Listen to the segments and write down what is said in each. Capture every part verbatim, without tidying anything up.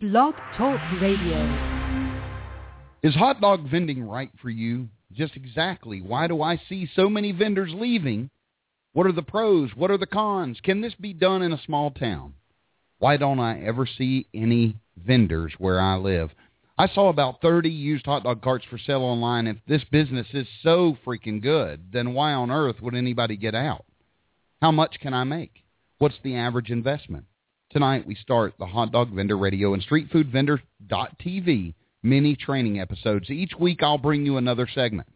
Blog Talk Radio. Is hot dog vending right for you? Just exactly. Why do I see so many vendors leaving? What are the pros? What are the cons? Can this be done in a small town? Why don't I ever see any vendors where I live? I saw about thirty used hot dog carts for sale online. If this business is so freaking good, then why on earth would anybody get out? How much can I make? What's the average investment? Tonight, we start the Hot Dog Vendor Radio and Street Food Vendor T V mini training episodes. Each week, I'll bring you another segment.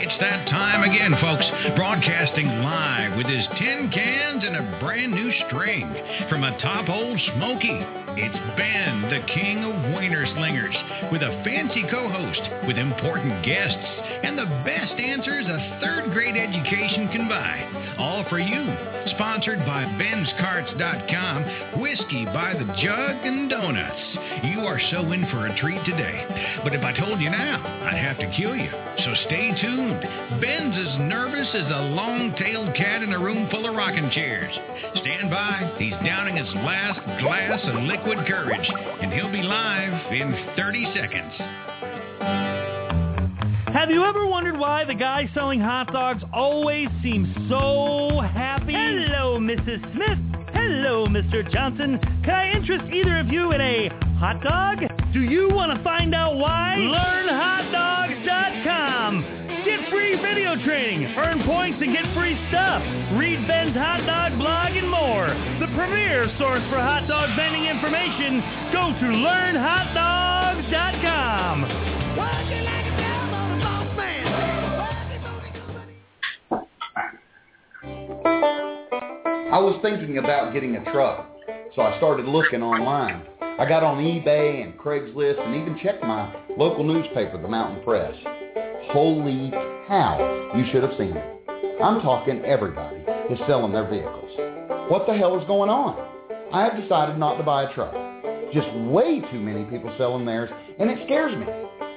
It's that time again, folks. Broadcasting live with his tin cans and a brand new string from atop Old Smoky. It's Ben, the king of wiener slingers, with a fancy co-host, with important guests, and the best answers a third-grade education can buy. All for you. Sponsored by Ben's Carts dot com, whiskey by the jug and donuts. You are so in for a treat today. But if I told you now, I'd have to kill you. So stay tuned. Ben's as nervous as a long-tailed cat in a room full of rocking chairs. Stand by. He's downing his last glass of liquid courage, and he'll be live in thirty seconds. Have you ever wondered why the guy selling hot dogs always seems so happy? Hello, Missus Smith. Hello, Mister Johnson. Can I interest either of you in a hot dog? Do you want to find out why? Learn Hot Dogs dot com. Get free video training, earn points, and get free stuff. Read Ben's hot dog blog and more. The premier source for hot dog vending information. Go to Learn Hot Dogs dot com. Working like a dog on a boss man. I was thinking about getting a truck, so I started looking online. I got on eBay and Craigslist and even checked my local newspaper, the Mountain Press. Holy cow, you should have seen it. I'm talking everybody is selling their vehicles. What the hell is going on? I have decided not to buy a truck. Just way too many people selling theirs, and it scares me.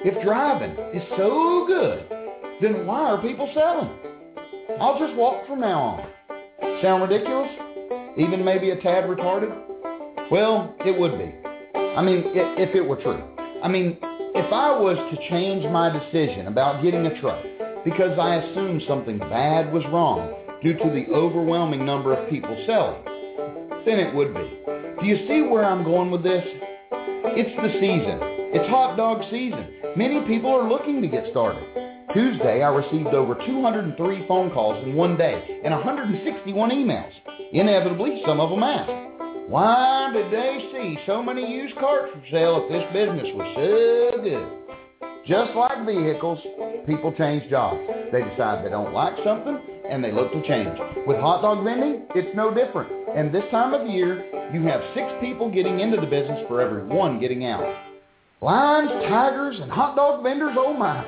If driving is so good, then why are people selling? I'll just walk from now on. Sound ridiculous? Even maybe a tad retarded? Well, it would be. I mean, if it were true. I mean, if I was to change my decision about getting a truck because I assumed something bad was wrong due to the overwhelming number of people selling, then it would be. Do you see where I'm going with this? It's the season. It's hot dog season. Many people are looking to get started. Tuesday, I received over two hundred three phone calls in one day and one hundred sixty-one emails. Inevitably, some of them asked, why did they see so many used carts for sale if this business was so good? Just like vehicles, people change jobs. They decide they don't like something, and they look to change. With hot dog vending, it's no different. And this time of year, you have six people getting into the business for every one getting out. Lions, tigers, and hot dog vendors, oh my,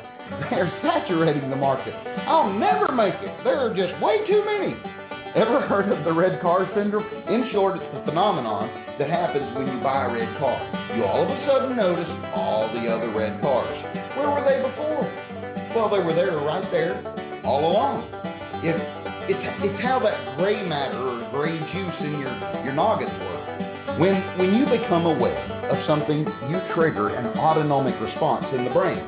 they're saturating the market. I'll never make it. There are just way too many. Ever heard of the red car syndrome? In short, it's the phenomenon that happens when you buy a red car. You all of a sudden notice all the other red cars. Where were they before? Well, they were there, right there, all along. It's, it's, it's how that gray matter or gray juice in your, your noggins work. When, when you become aware of something, you trigger an autonomic response in the brain.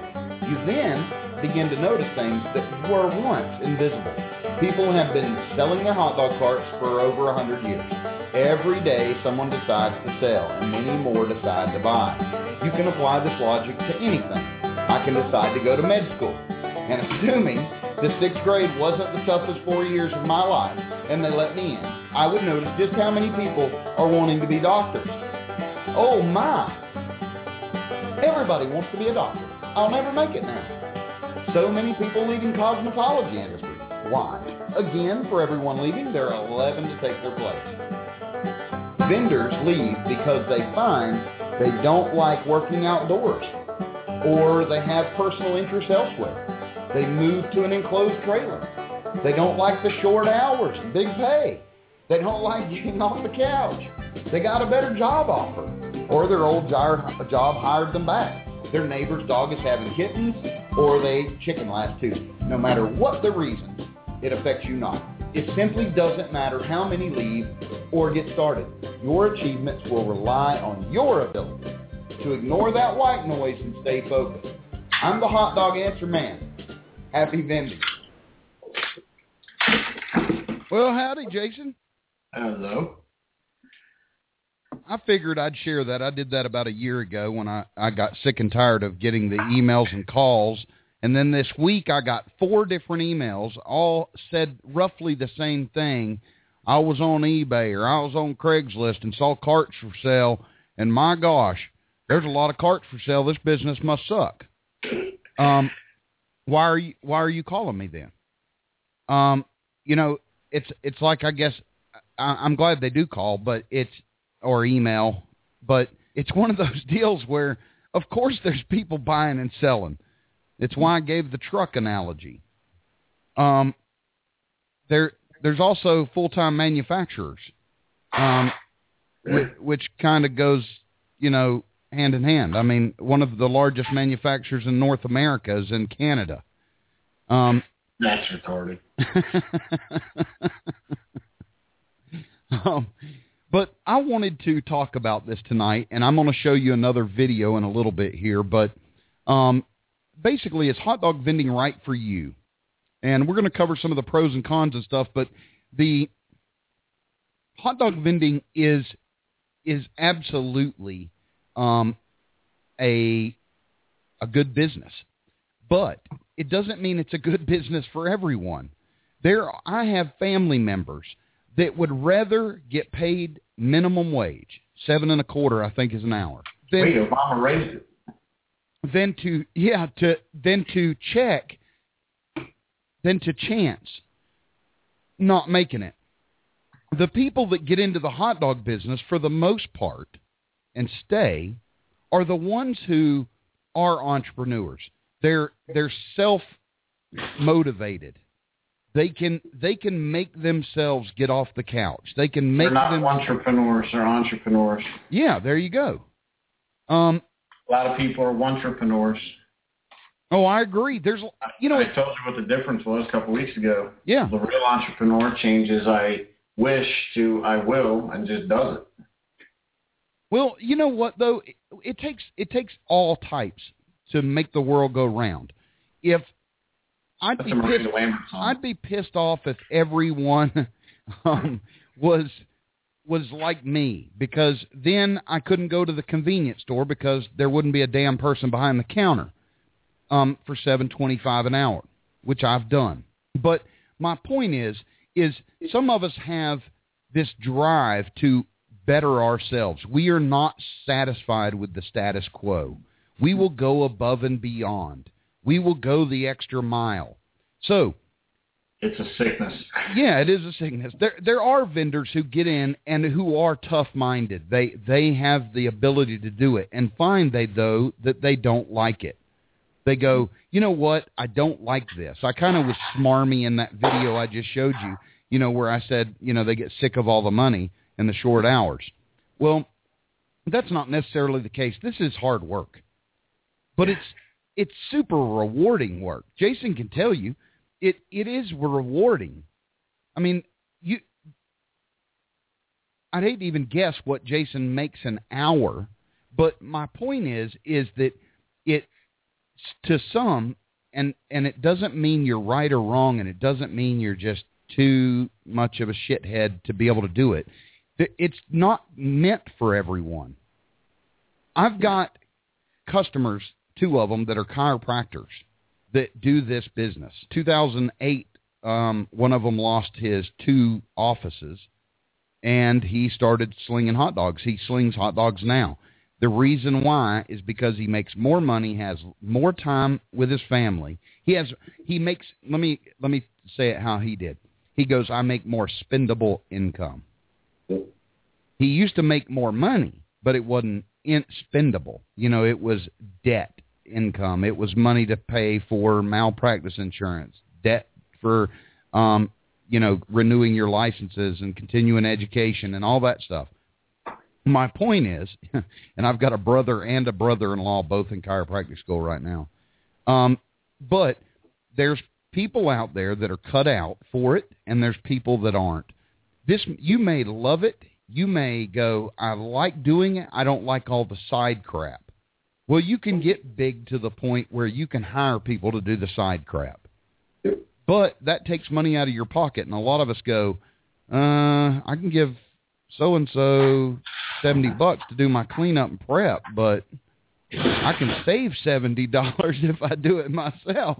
You then begin to notice things that were once invisible. People have been selling their hot dog carts for over one hundred years. Every day, someone decides to sell, and many more decide to buy. You can apply this logic to anything. I can decide to go to med school, and assuming the sixth grade wasn't the toughest four years of my life, and they let me in, I would notice just how many people are wanting to be doctors. Oh, my! Everybody wants to be a doctor. I'll never make it now. So many people leaving cosmetology industry. Why? Again, for everyone leaving, there are eleven to take their place. Vendors leave because they find they don't like working outdoors, or they have personal interests elsewhere. They move to an enclosed trailer. They don't like the short hours and big pay. They don't like getting off the couch. They got a better job offer, or their old job hired them back. Their neighbor's dog is having kittens. or they ate chicken last Tuesday. No matter what the reasons, it affects you not. It simply doesn't matter how many leave or get started. Your achievements will rely on your ability to ignore that white noise and stay focused. I'm the hot dog answer man. Happy vending. Well, howdy, Jason. Hello. I figured I'd share that. I did that about a year ago when I, I got sick and tired of getting the emails and calls. And then this week I got four different emails, all said roughly the same thing. I was on eBay or I was on Craigslist and saw carts for sale. And my gosh, there's a lot of carts for sale. This business must suck. Um, why are you, why are you calling me then? Um, you know, it's, it's like, I guess I, I'm glad they do call, but it's, or email, but it's one of those deals where, of course, there's people buying and selling. It's why I gave the truck analogy. Um, there, there's also full-time manufacturers, um, which, which kind of goes, you know, hand in hand. I mean, one of the largest manufacturers in North America is in Canada. Um, That's retarded. um, But I wanted to talk about this tonight, and I'm going to show you another video in a little bit here. But um, basically, is hot dog vending right for you? And we're going to cover some of the pros and cons and stuff. But the hot dog vending is is absolutely um, a a good business, but it doesn't mean it's a good business for everyone. There, I have family members that would rather get paid minimum wage, seven and a quarter, I think, is an hour. Than, Wait, Obama raised it. Than to yeah, to than to check, than to chance not making it. The people that get into the hot dog business for the most part and stay are the ones who are entrepreneurs. They're they're self motivated. They can they can make themselves get off the couch. They can make them. They're not entrepreneurs. They're entrepreneurs. Yeah, there you go. Um, a lot of people are entrepreneurs. Oh, I agree. There's, you know, I told you what the difference was a couple of weeks ago. Yeah, the real entrepreneur changes I wish to I will and just does it. Well, you know what though, it, it takes it takes all types to make the world go round. If I'd be, pissed, I'd be pissed off if everyone um, was was like me, because then I couldn't go to the convenience store because there wouldn't be a damn person behind the counter um, for seven twenty-five an hour, which I've done. But my point is, is some of us have this drive to better ourselves. We are not satisfied with the status quo. We will go above and beyond. We will go the extra mile. So it's a sickness. Yeah, it is a sickness. There there are vendors who get in and who are tough-minded. They they have the ability to do it. And find they though that they don't like it. They go, "You know what? I don't like this." I kind of was smarmy in that video I just showed you, you know, where I said, you know, they get sick of all the money and the short hours. Well, that's not necessarily the case. This is hard work. But it's It's super rewarding work. Jason can tell you, it it is rewarding. I mean, you. I'd hate to even guess what Jason makes an hour, but my point is, is that it to some, and and it doesn't mean you're right or wrong, and it doesn't mean you're just too much of a shithead to be able to do it. It's not meant for everyone. I've got customers. Two of them that are chiropractors that do this business. two thousand eight, um, one of them lost his two offices, and he started slinging hot dogs. He slings hot dogs now. The reason why is because he makes more money, has more time with his family. He has he makes let me let me say it how he did. He goes, "I make more spendable income." He used to make more money, but it wasn't spendable. You know, it was debt. Income. It was money to pay for malpractice insurance, debt for, um, you know, renewing your licenses and continuing education and all that stuff. My point is, and I've got a brother and a brother-in-law both in chiropractic school right now. Um, But there's people out there that are cut out for it, and there's people that aren't. This, you may love it. You may go, I like doing it. I don't like all the side crap. Well, you can get big to the point where you can hire people to do the side crap. But that takes money out of your pocket, and a lot of us go, uh, I can give so-and-so seventy bucks to do my cleanup and prep, but I can save seventy dollars if I do it myself.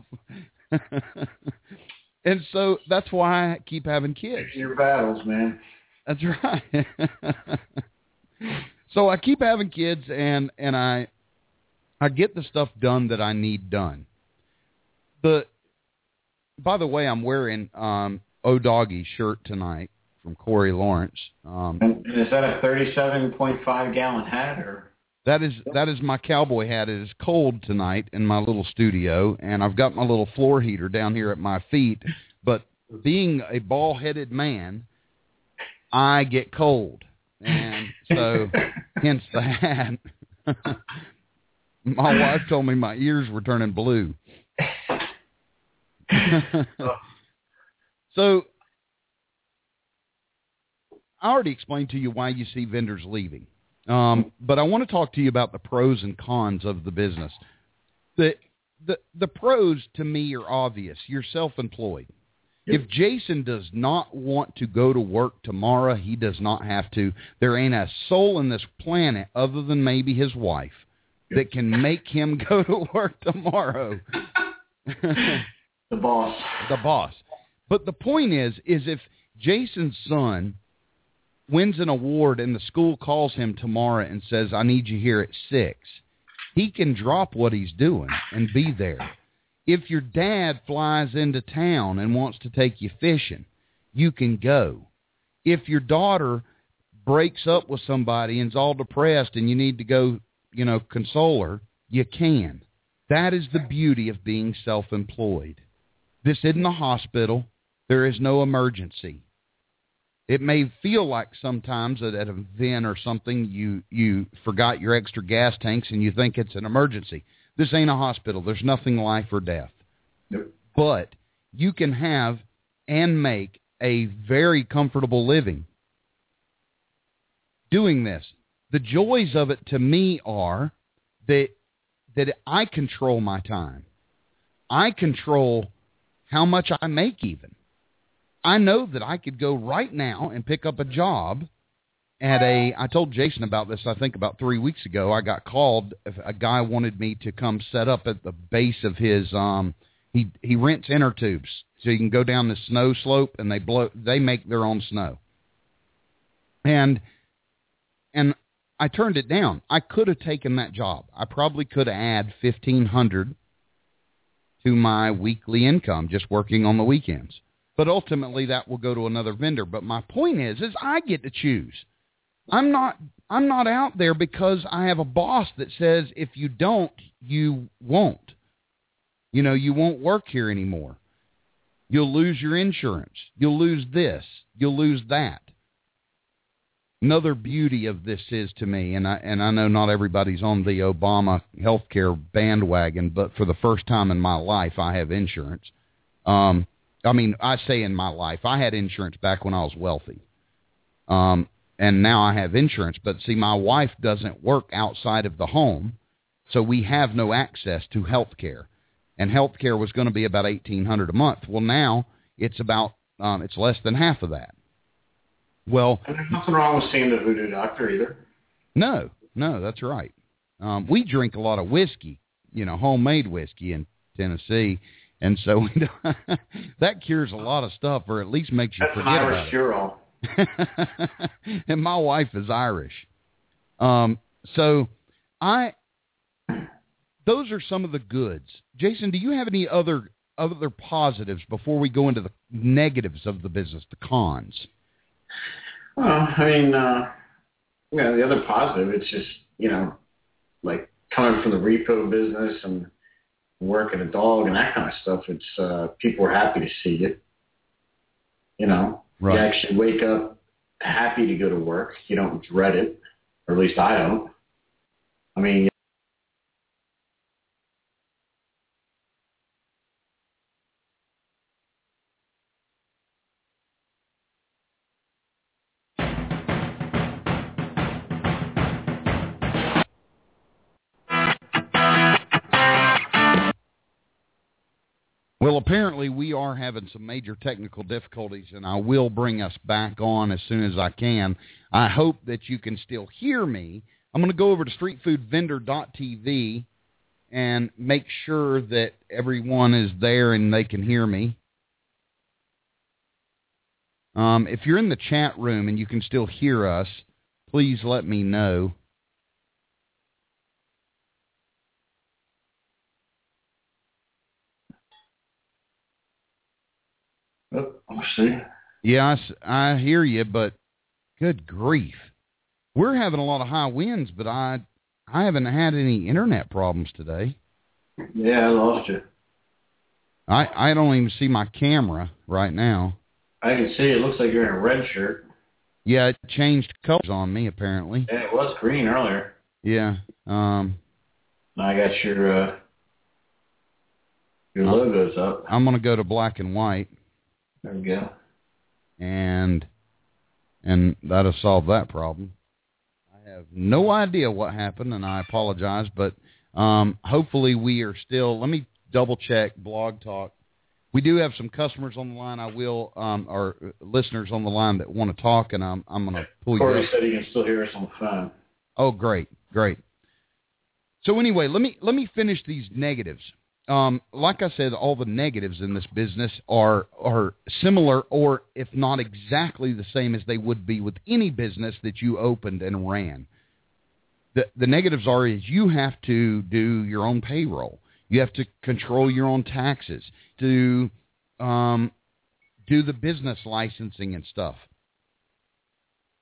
And so that's why I keep having kids. Your battles, man. That's right. So I keep having kids, and, and I I get the stuff done that I need done. But, by the way, I'm wearing um, O Doggy shirt tonight from Corey Lawrence. Um, and is that a thirty-seven point five gallon hat? Or? That is that is my cowboy hat. It is cold tonight in my little studio, and I've got my little floor heater down here at my feet. But being a bald-headed man, I get cold, and so hence the hat. My wife told me my ears were turning blue. So I already explained to you why you see vendors leaving, um, but I want to talk to you about the pros and cons of the business. The the the pros to me are obvious. You're self-employed. Yep. If Jason does not want to go to work tomorrow, he does not have to. There ain't a soul on this planet other than maybe his wife yep. that can make him go to work tomorrow. The boss. The boss. But the point is, is if Jason's son wins an award and the school calls him tomorrow and says, I need you here at six, he can drop what he's doing and be there. If your dad flies into town and wants to take you fishing, you can go. If your daughter breaks up with somebody and's all depressed and you need to go, you know, console her, you can. That is the beauty of being self-employed. This isn't a hospital. There is no emergency. It may feel like sometimes that at an event or something, you, you forgot your extra gas tanks and you think it's an emergency. This ain't a hospital. There's nothing life or death. Nope. But you can have and make a very comfortable living doing this. The joys of it to me are that, that I control my time. I control how much I make even. I know that I could go right now and pick up a job at a, I told Jason about this, I think about three weeks ago, I got called, a guy wanted me to come set up at the base of his, um, he, he rents inner tubes, so you can go down the snow slope and they blow, they make their own snow. And, and I turned it down. I could have taken that job. I probably could add fifteen hundred dollars to my weekly income just working on the weekends. But ultimately that will go to another vendor. But my point is, is I get to choose. I'm not, I'm not out there because I have a boss that says, if you don't, you won't, you know, you won't work here anymore. You'll lose your insurance. You'll lose this. You'll lose that. Another beauty of this is to me, and I and I know not everybody's on the Obama healthcare bandwagon, but for the first time in my life, I have insurance. Um, I mean, I say in my life, I had insurance back when I was wealthy, um, and now I have insurance. But see, my wife doesn't work outside of the home, so we have no access to healthcare. And healthcare was going to be about eighteen hundred a month. Well, now it's about um, it's less than half of that. Well, and there's nothing wrong with seeing the voodoo doctor either. No, no, that's right. Um, we drink a lot of whiskey, you know, homemade whiskey in Tennessee, and so we don't, that cures a lot of stuff, or at least makes you that's forget Irish about it. Girl. And my wife is Irish, um, so I. Those are some of the goods. Jason, do you have any other other positives before we go into the negatives of the business, the cons? Well, I mean, uh, you know, the other positive, it's just, you know, like coming from the repo business and working a dog and that kind of stuff, it's, uh, people are happy to see it. You know, right. You actually wake up happy to go to work. You don't dread it, or at least I don't. I mean, Well, apparently we are having some major technical difficulties, and I will bring us back on as soon as I can. I hope that you can still hear me. I'm going to go over to street food vendor dot t v and make sure that everyone is there and they can hear me. Um, if you're in the chat room and you can still hear us, please let me know. Oh, let's see. Yes, I hear you, but good grief. We're having a lot of high winds, but I I haven't had any internet problems today. Yeah, I lost you. I, I don't even see my camera right now. I can see it looks like you're in a red shirt. Yeah, it changed colors on me, apparently. Yeah, it was green earlier. Yeah. Um, I got your, uh, your logos up. I'm going to go to black and white. There we go. And and that'll solve that problem. I have no idea what happened, and I apologize, but um, hopefully we are still. Let me double-check Blog Talk. We do have some customers on the line. I will, um, or listeners on the line that want to talk, and I'm I'm going to pull Corey you up. Corey said he can still hear us on the phone. Oh, great, great. So anyway, let me let me finish these negatives. Um, like I said, all the negatives in this business are are similar or, if not exactly the same as they would be with any business that you opened and ran. The, the negatives are is you have to do your own payroll. You have to control your own taxes, to um, do the business licensing and stuff.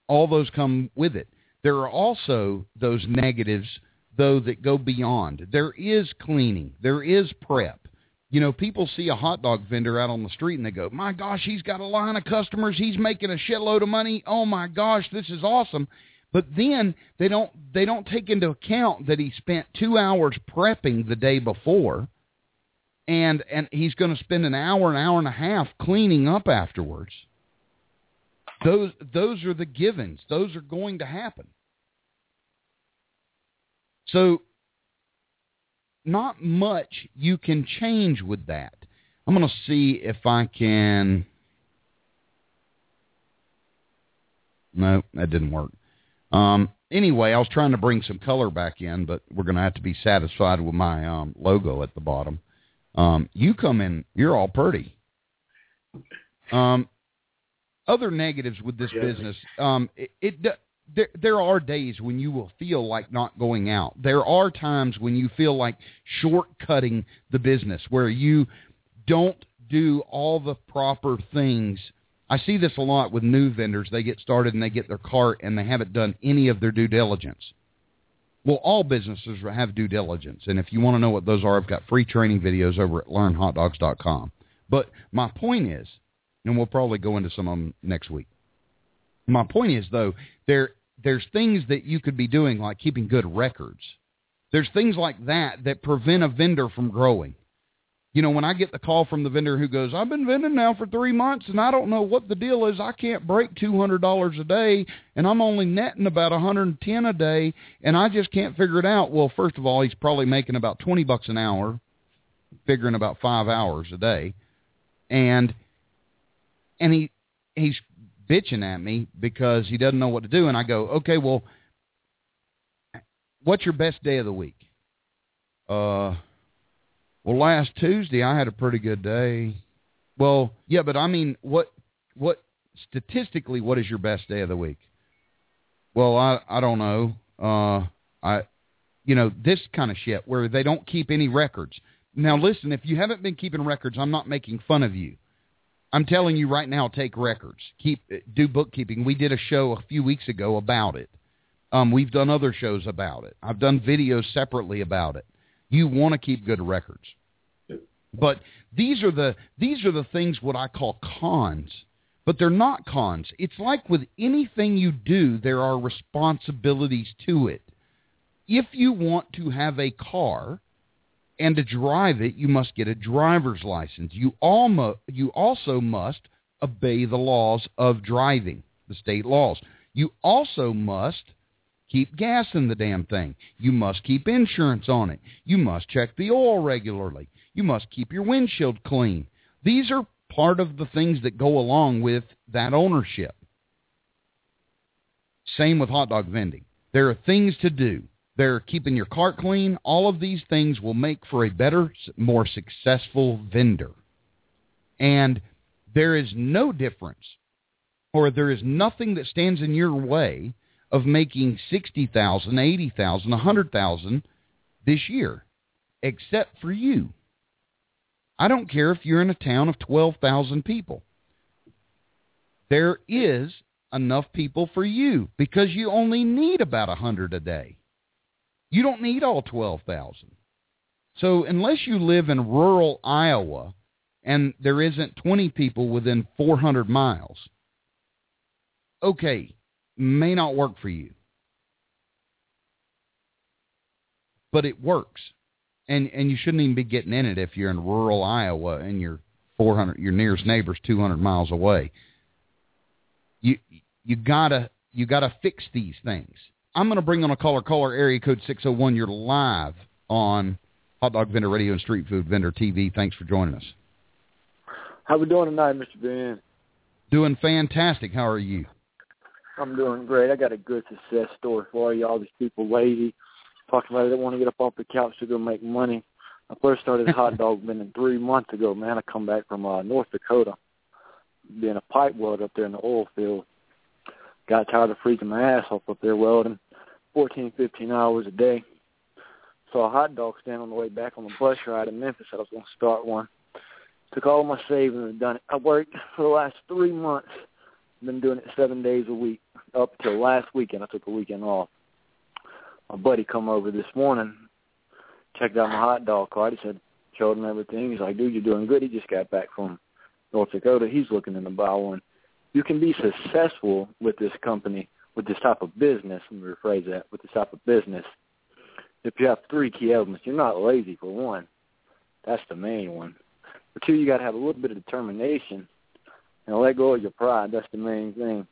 All those come with it. There are also those negatives though, that go beyond. There is cleaning. There is prep. You know, people see a hot dog vendor out on the street and they go, my gosh, he's got a line of customers. He's making a shitload of money. Oh my gosh, this is awesome. But then they don't, they don't take into account that he spent two hours prepping the day before and, and he's going to spend an hour, an hour and a half cleaning up afterwards. Those, those are the givens. Those are going to happen. So not much you can change with that. I'm going to see if I can. No, that didn't work. Um, anyway, I was trying to bring some color back in, but we're going to have to be satisfied with my um, logo at the bottom. Um, you come in, you're all pretty. Um, other negatives with this yeah. business, um, it, it does. There, there are days when you will feel like not going out. There are times when you feel like shortcutting the business, where you don't do all the proper things. I see this a lot with new vendors. They get started and they get their cart and they haven't done any of their due diligence. Well, all businesses have due diligence. And if you want to know what those are, I've got free training videos over at learn hot dogs dot com. But my point is, and we'll probably go into some of them next week. My point is, though, there there's things that you could be doing, like keeping good records. There's things like that that prevent a vendor from growing. You know, when I get the call from the vendor who goes, I've been vending now for three months, and I don't know what the deal is. I can't break two hundred dollars a day, and I'm only netting about one hundred ten a day, and I just can't figure it out. Well, first of all, he's probably making about twenty bucks an hour, figuring about five hours a day, and and he he's bitching at me because he doesn't know what to do. And I go, okay, well, what's your best day of the week? Uh, well, last Tuesday I had a pretty good day. Well, yeah, but I mean, what, what statistically, what is your best day of the week? Well, I, I don't know. Uh, I, you know, this kind of shit where they don't keep any records. Now listen, if you haven't been keeping records, I'm not making fun of you. I'm telling you right now, take records, keep do bookkeeping. We did a show a few weeks ago about it. Um, we've done other shows about it. I've done videos separately about it. You want to keep good records, but these are the these are the things what I call cons, but they're not cons. It's like with anything you do, there are responsibilities to it. If you want to have a car and to drive it, you must get a driver's license. You almost, you also must obey the laws of driving, the state laws. You also must keep gas in the damn thing. You must keep insurance on it. You must check the oil regularly. You must keep your windshield clean. These are part of the things that go along with that ownership. Same with hot dog vending. There are things to do. They're keeping your cart clean. All of these things will make for a better, more successful vendor. And there is no difference, or there is nothing that stands in your way of making sixty thousand dollars, eighty thousand dollars, one hundred thousand dollars this year, except for you. I don't care if you're in a town of twelve thousand people. There is enough people for you because you only need about one hundred a day. You don't need all twelve thousand. So unless you live in rural Iowa and there isn't twenty people within four hundred miles, okay, may not work for you. But it works. And and you shouldn't even be getting in it if you're in rural Iowa and your four hundred your nearest neighbor's two hundred miles away. You you gotta you gotta fix these things. I'm going to bring on a caller, caller area code six oh one. You're live on Hot Dog Vendor Radio and Street Food Vendor T V. Thanks for joining us. How we doing tonight, Mister Ben? Doing fantastic. How are you? I'm doing great. I got a good success story for you. All these people lazy, talking about it, they want to get up off the couch to go make money. I first started hot dog vending three months ago, man. I come back from uh, North Dakota, being a pipe welder up there in the oil field. Got tired of freezing my ass off up there welding fourteen, fifteen hours a day. Saw a hot dog stand on the way back on the bus ride in Memphis. I was going to start one. Took all my savings and done it. I worked for the last three months. Been doing it seven days a week up till last weekend. I took a weekend off. My buddy come over this morning, checked out my hot dog cart. He said, showed him everything. He's like, dude, you're doing good. He just got back from North Dakota. He's looking in to buy one. You can be successful with this company, with this type of business, let me rephrase that, with this type of business, if you have three key elements. You're not lazy, for one. That's the main one. For two, you got to have a little bit of determination and let go of your pride. That's the main thing.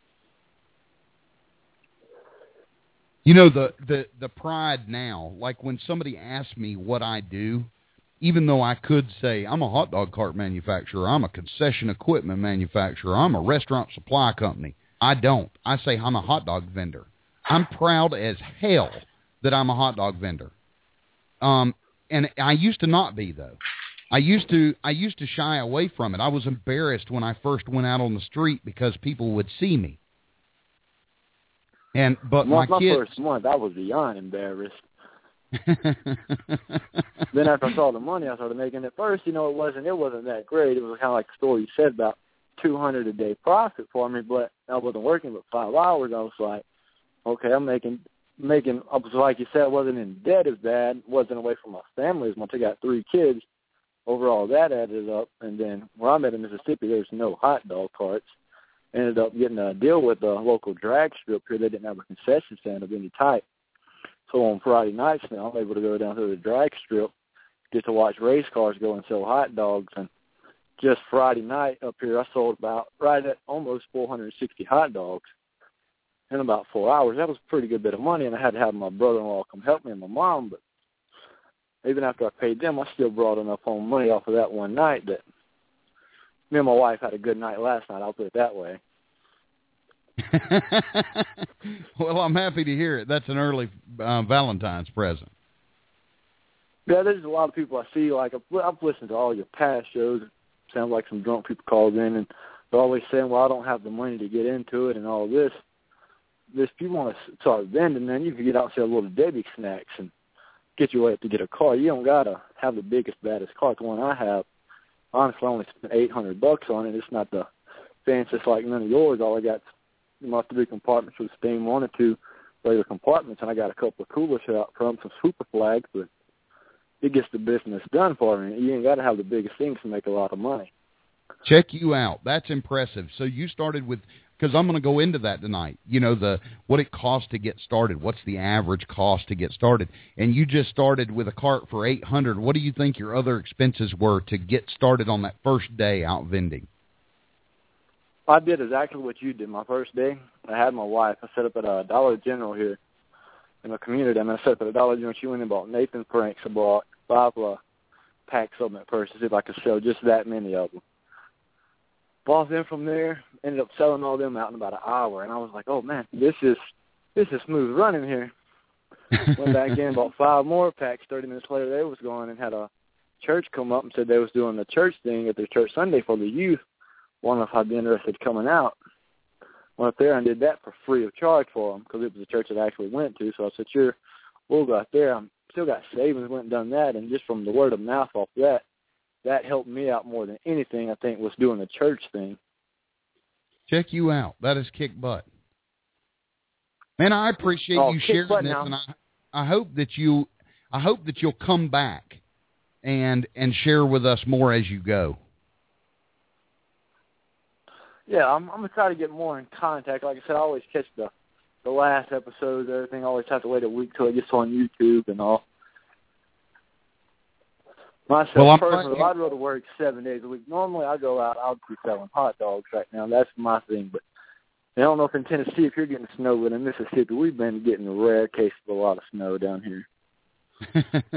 You know, the, the, the pride now, like when somebody asks me what I do, even though I could say, I'm a hot dog cart manufacturer, I'm a concession equipment manufacturer, I'm a restaurant supply company, I don't. I say I'm a hot dog vendor. I'm proud as hell that I'm a hot dog vendor. Um, and I used to not be, though. I used to I used to shy away from it. I was embarrassed when I first went out on the street because people would see me. And but my, my kids, first month, I was beyond embarrassed. Then after I saw the money I started making, at first, you know, it wasn't it wasn't that great. It was kind of like the story you said about two hundred a day profit for me, but I wasn't working but five hours. I was like, okay, I'm making making. I was like you said, I wasn't in debt as bad, wasn't away from my family as much. I got three kids. Overall, that added up. And then where I'm at in Mississippi, there's no hot dog carts. Ended up getting a deal with a local drag strip here. They didn't have a concession stand of any type. So on Friday nights now, I'm able to go down to the drag strip, get to watch race cars go and sell hot dogs. And just Friday night up here, I sold about right at almost four hundred sixty hot dogs in about four hours. That was a pretty good bit of money, and I had to have my brother-in-law come help me and my mom. But even after I paid them, I still brought enough home money off of that one night that me and my wife had a good night last night. I'll put it that way. Well, I'm happy to hear it. That's an early uh, Valentine's present. Yeah, there's a lot of people I see. Like I've, I've listened to all your past shows. It sounds like some drunk people called in, and they're always saying, well, I don't have the money to get into it and all this. This if you want to start vending, then you can get out and sell little Debbie snacks and get your way up to get a car. You don't got to have the biggest, baddest car. The one I have, honestly, I only spent eight hundred bucks on it. It's not the fanciest like none of yours. All I got my three compartments with steam, one or two regular compartments, and I got a couple of coolers out from some super flags, but it gets the business done for me. You ain't got to have the biggest things to make a lot of money. Check you out. That's impressive. So you started with, because I'm going to go into that tonight, you know, the what it costs to get started. What's the average cost to get started? And you just started with a cart for eight hundred. What do you think your other expenses were to get started on that first day out vending? I did exactly what you did my first day. I had my wife. I set up at a Dollar General here in the community. I mean, I set up at a Dollar General. She went and bought Nathan's Franks. I bought five uh, packs on that purse to see if I could sell just that many of them. Bought them from there, ended up selling all them out in about an hour, and I was like, oh, man, this is this is smooth running here. Went back in, bought five more packs. thirty minutes later, they was gone, and had a church come up and said they was doing the church thing at their church Sunday for the youth. Wondered if I'd be interested in coming out. Went up there and did that for free of charge for them because it was a church that I actually went to, so I said, sure, we'll go out there. I still got savings, went and done that, and just from the word of mouth off that, that helped me out more than anything, I think, was doing the church thing. Check you out. That is kick butt. Man, I appreciate oh, you sharing this, now. and I, I hope that you, I hope that you'll come back and and share with us more as you go. Yeah, I'm, I'm gonna try to get more in contact. Like I said, I always catch the the last episodes, everything. I always have to wait a week till it gets on YouTube and all. Myself, well, personally, I go to work seven days a week. Normally, I go out. I'll be selling hot dogs right now. That's my thing. But I don't know if in Tennessee, if you're getting snow, but in Mississippi, we've been getting a rare case of a lot of snow down here.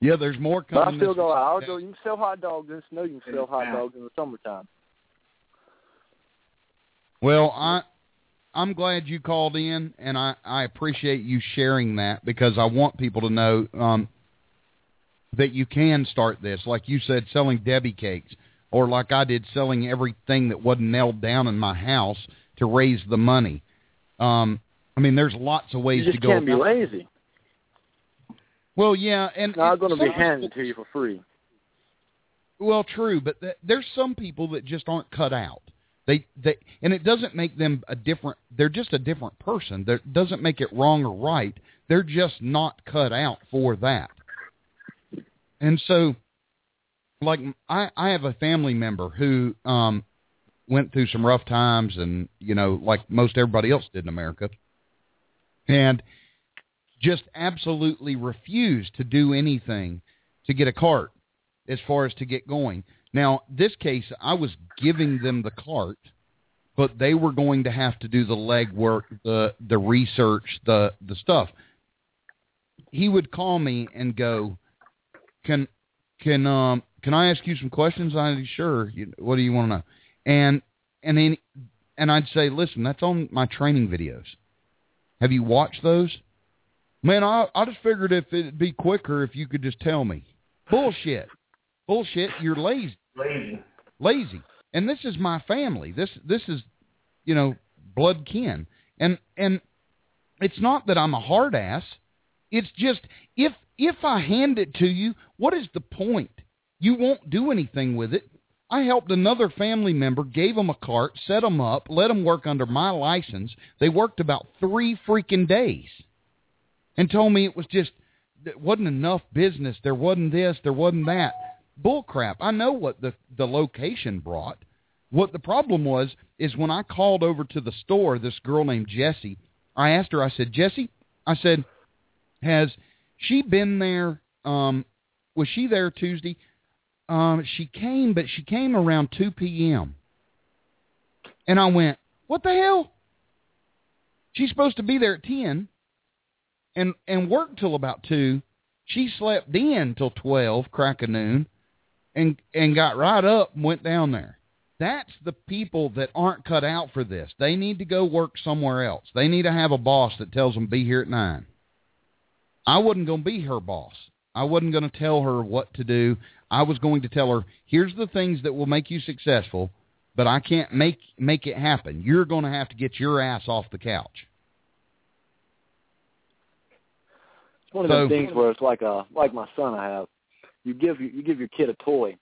Yeah, there's more coming. But I still go out. I'll go. You can sell hot dogs in the snow. You can sell hot dogs in the summertime. Well, I, I'm glad you called in, and I, I appreciate you sharing that because I want people to know um, that you can start this. Like you said, selling Debbie cakes, or like I did, selling everything that wasn't nailed down in my house to raise the money. Um, I mean, there's lots of ways to go. You just can't be lazy. Well, yeah. and It's not going to be handed to you for free. Well, true, but th- there's some people that just aren't cut out. They, they, and it doesn't make them a different, they're just a different person. That doesn't make it wrong or right. They're just not cut out for that. And so, like, I, I have a family member who um, went through some rough times and, you know, like most everybody else did in America, and just absolutely refused to do anything to get a cart as far as to get going. Now, this case, I was giving them the cart, but they were going to have to do the legwork, the the research, the, the stuff. He would call me and go, "Can can um can I ask you some questions?" I'd be sure. You, what do you want to know? And and then and I'd say, "Listen, that's on my training videos. Have you watched those?" Man, I I just figured if it'd be quicker if you could just tell me. Bullshit, bullshit. You're lazy. Lazy. Lazy. And this is my family. This this is, you know, blood kin. And and it's not that I'm a hard ass. It's just if if I hand it to you, what is the point? You won't do anything with it. I helped another family member, gave them a cart, set them up, let them work under my license. They worked about three freaking days and told me it was just, it wasn't enough business. There wasn't this, there wasn't that. Bullcrap. I know what the, the location brought. What the problem was is when I called over to the store, this girl named Jessie, I asked her, I said, Jessie, I said, has she been there? Um, was she there Tuesday? Um, she came, but she came around two p.m. And I went, what the hell? She's supposed to be there at ten and, and work till about two. She slept in till twelve, crack of noon. And and got right up and went down there. That's the people that aren't cut out for this. They need to go work somewhere else. They need to have a boss that tells them be here at nine. I wasn't going to be her boss. I wasn't going to tell her what to do. I was going to tell her, here's the things that will make you successful, but I can't make make it happen. You're going to have to get your ass off the couch. It's one of those so, things where it's like a like my son I have. You give you give your kid a toy,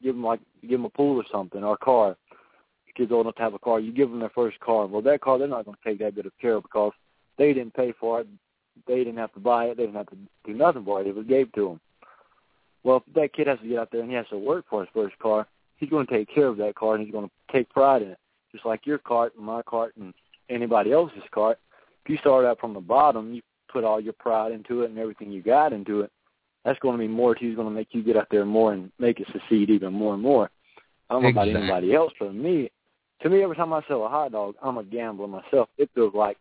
give him like give him a pool or something or a car. Your kid's old enough to have a car. You give them their first car. Well, that car they're not going to take that bit of care of because they didn't pay for it, they didn't have to buy it, they didn't have to do nothing for it. It was gave to them. Well, if that kid has to get out there and he has to work for his first car, he's going to take care of that car and he's going to take pride in it, just like your cart and my cart and anybody else's cart. If you start out from the bottom, you put all your pride into it and everything you got into it. That's going to be more to you. It's going to make you get out there more and make it succeed even more and more. I don't know exactly. about anybody else, but me, to me, every time I sell a hot dog, I'm a gambler myself. It feels like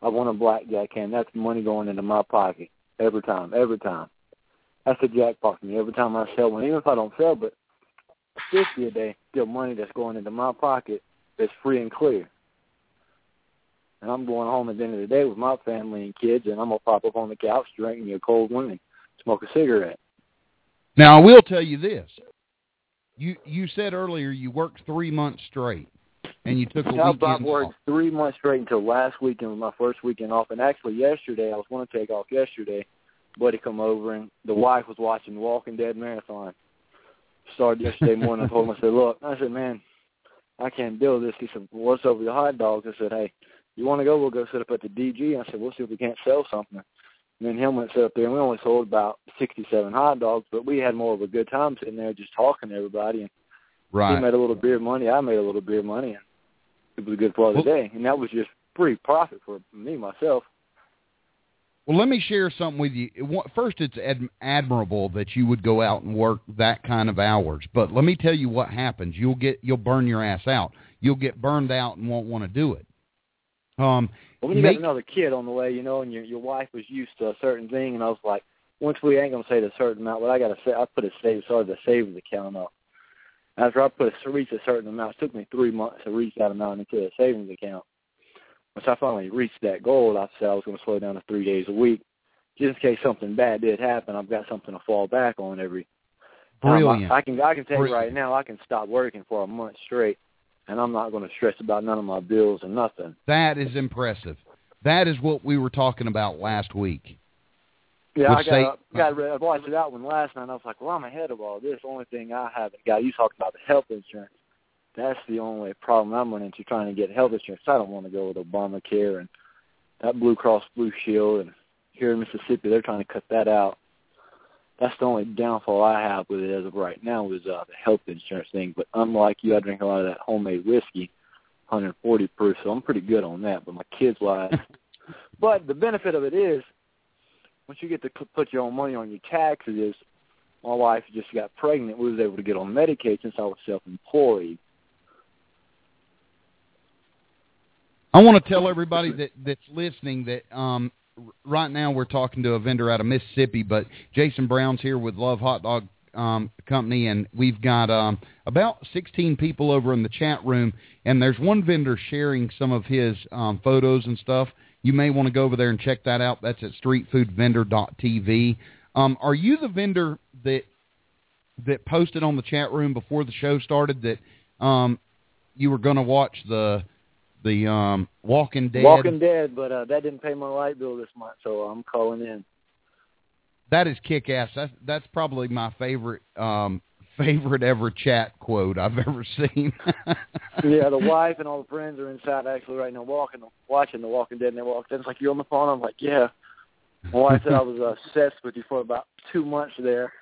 I want a blackjack hand. That's money going into my pocket every time, every time. That's a jackpot for me. Every time I sell one, even if I don't sell but fifty a day, still money that's going into my pocket that's free and clear. And I'm going home at the end of the day with my family and kids, and I'm going to pop up on the couch, drink me a cold one, smoke a cigarette. Now, I will tell you this. You you said earlier you worked three months straight, and you took a weekend off. I worked three months straight until last weekend was my first weekend off. And actually yesterday, I was going to take off yesterday. Buddy come over, and the wife was watching the Walking Dead marathon. Started yesterday morning. I told him, I said, look, I said, man, I can't deal with this. He said, well, what's up with the hot dogs? I said, hey, you want to go? We'll go sit up at the D G. I said, we'll see if we can't sell something. And then him went sit up there, and we only sold about sixty-seven hot dogs, but we had more of a good time sitting there just talking to everybody. And right. He made a little beer money. I made a little beer money, and it was a good part of the well, day. And that was just free profit for me, myself. Well, let me share something with you. First, it's ad- admirable that you would go out and work that kind of hours. But let me tell you what happens. You'll get, you'll burn your ass out. You'll get burned out and won't want to do it. Um, well, when you make, got another kid on the way, you know, and your your wife was used to a certain thing, and I was like, once we ain't going to say the certain amount, but I got to say, I put a save, started the savings account up. After I put a, reached a certain amount, it took me three months to reach that amount into a savings account. Once I finally reached that goal, I said I was going to slow down to three days a week. Just in case something bad did happen, I've got something to fall back on every time. I, I can I can tell you right now, I can stop working for a month straight, and I'm not going to stress about none of my bills and nothing. That is impressive. That is what we were talking about last week. Yeah, I got, say, got I watched that one last night, and I was like, well, I'm ahead of all this. The only thing I haven't got, you talked about the health insurance. That's the only problem I'm running into, trying to get health insurance. I don't want to go with Obamacare and that Blue Cross Blue Shield. And here in Mississippi, they're trying to cut that out. That's the only downfall I have with it as of right now is uh, the health insurance thing. But unlike you, I drink a lot of that homemade whiskey, one forty proof, so I'm pretty good on that. But my kids lied. But the benefit of it is, once you get to put your own money on your taxes, is my wife just got pregnant. We was able to get on Medicaid since I was self-employed. I want to tell everybody that, that's listening that um, right now we're talking to a vendor out of Mississippi, but Jason Brown's here with Love Hot Dog um, Company, and we've got um, about sixteen people over in the chat room, and there's one vendor sharing some of his um, photos and stuff. You may want to go over there and check that out. That's at street food vendor dot t v. Um, are you the vendor that that posted on the chat room before the show started that um, you were going to watch the... The um, Walking Dead. Walking Dead, but uh, that didn't pay my light bill this month, so I'm calling in. That is kick-ass. That's, that's probably my favorite um, favorite ever chat quote I've ever seen. Yeah, the wife and all the friends are inside actually right now walking, watching the Walking Dead, and they walked in. It's like, you're on the phone? I'm like, yeah. My wife said I was obsessed with you for about two months there.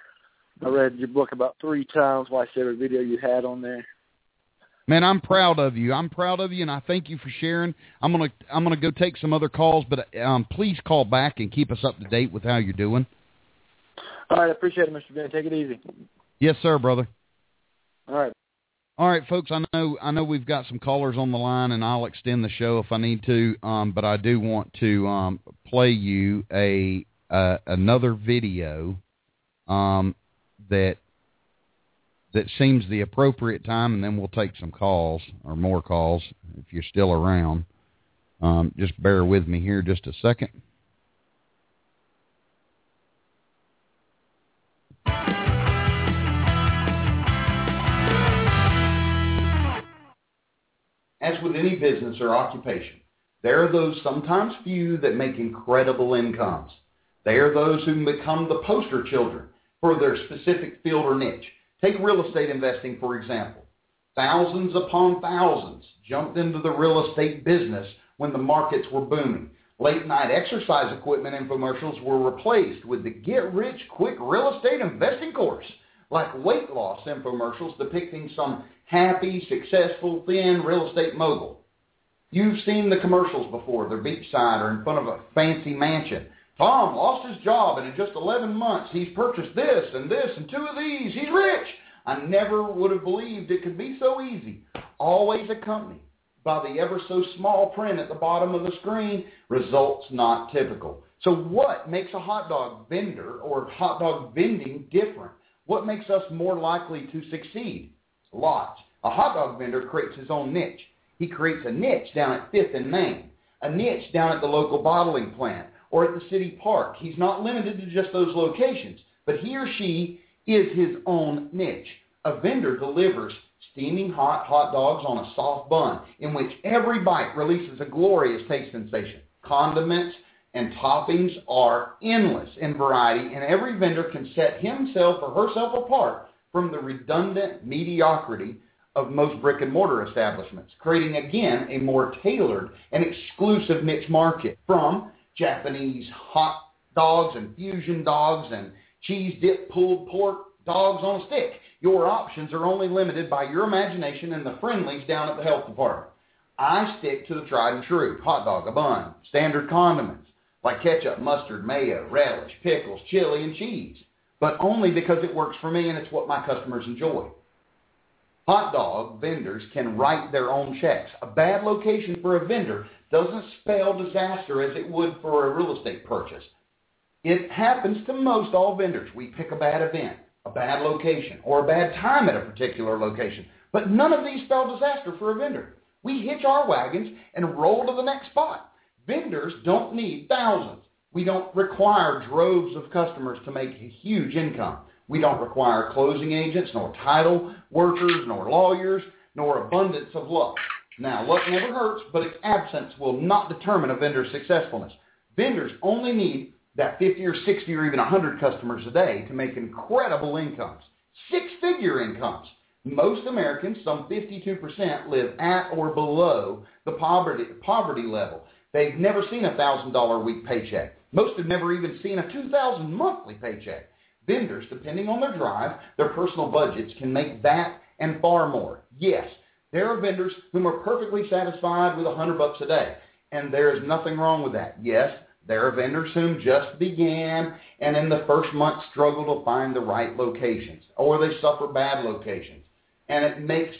I read your book about three times, watched every video you had on there. Man, I'm proud of you. I'm proud of you, and I thank you for sharing. I'm gonna I'm gonna go take some other calls, but um, please call back and keep us up to date with how you're doing. All right, I appreciate it, Mister Ben. Take it easy. Yes, sir, brother. All right. All right, folks. I know I know we've got some callers on the line, and I'll extend the show if I need to. Um, but I do want to um, play you a uh, another video um, that. That seems the appropriate time, and then we'll take some calls or more calls if you're still around. Um, just bear with me here just a second. As with any business or occupation, there are those sometimes few that make incredible incomes. They are those who become the poster children for their specific field or niche. Take real estate investing, for example. Thousands upon thousands jumped into the real estate business when the markets were booming. Late-night exercise equipment infomercials were replaced with the get-rich-quick real estate investing course, like weight loss infomercials depicting some happy, successful, thin real estate mogul. You've seen the commercials before. They're beachside or in front of a fancy mansion. Tom lost his job, and in just eleven months, he's purchased this and this and two of these. He's rich. I never would have believed it could be so easy. Always accompanied by the ever so small print at the bottom of the screen, results not typical. So what makes a hot dog vendor or hot dog vending different? What makes us more likely to succeed? Lots. A hot dog vendor creates his own niche. He creates a niche down at Fifth and Main, a niche down at the local bottling plant or at the city park. He's not limited to just those locations, but he or she is his own niche. A vendor delivers steaming hot hot dogs on a soft bun in which every bite releases a glorious taste sensation. Condiments and toppings are endless in variety, and every vendor can set himself or herself apart from the redundant mediocrity of most brick-and-mortar establishments, creating, again, a more tailored and exclusive niche market. From Japanese hot dogs and fusion dogs and cheese-dipped pulled pork dogs on a stick, your options are only limited by your imagination and the friendlies down at the health department. I stick to the tried and true: hot dog, a bun, standard condiments like ketchup, mustard, mayo, relish, pickles, chili, and cheese, but only because it works for me and it's what my customers enjoy. Hot dog vendors can write their own checks. A bad location for a vendor doesn't spell disaster as it would for a real estate purchase. It happens to most all vendors. We pick a bad event, a bad location, or a bad time at a particular location, but none of these spell disaster for a vendor. We hitch our wagons and roll to the next spot. Vendors don't need thousands. We don't require droves of customers to make a huge income. We don't require closing agents, nor title workers, nor lawyers, nor abundance of luck. Now, luck never hurts, but its absence will not determine a vendor's successfulness. Vendors only need that fifty or sixty or even one hundred customers a day to make incredible incomes, six-figure incomes. Most Americans, some fifty-two percent, live at or below the poverty, poverty level. They've never seen a one thousand dollars a week paycheck. Most have never even seen a two thousand dollars monthly paycheck. Vendors, depending on their drive, their personal budgets, can make that and far more. Yes, there are vendors whom are perfectly satisfied with one hundred bucks a day, and there is nothing wrong with that. Yes, there are vendors whom just began and in the first month struggle to find the right locations, or they suffer bad locations, and it makes,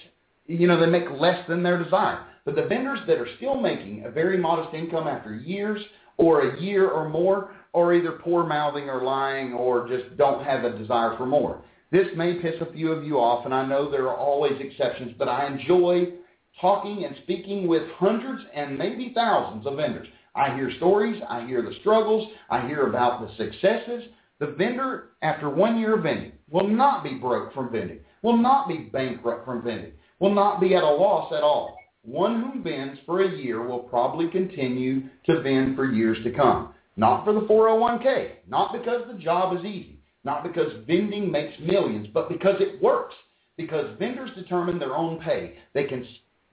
you know, they make less than their desire. But the vendors that are still making a very modest income after years or a year or more are either poor mouthing or lying or just don't have a desire for more. This may piss a few of you off, and I know there are always exceptions, but I enjoy talking and speaking with hundreds and maybe thousands of vendors. I hear stories, I hear the struggles, I hear about the successes. The vendor, after one year of vending, will not be broke from vending, will not be bankrupt from vending, will not be at a loss at all. One who vends for a year will probably continue to vend for years to come. Not for the four oh one k, not because the job is easy, not because vending makes millions, but because it works, because vendors determine their own pay. They can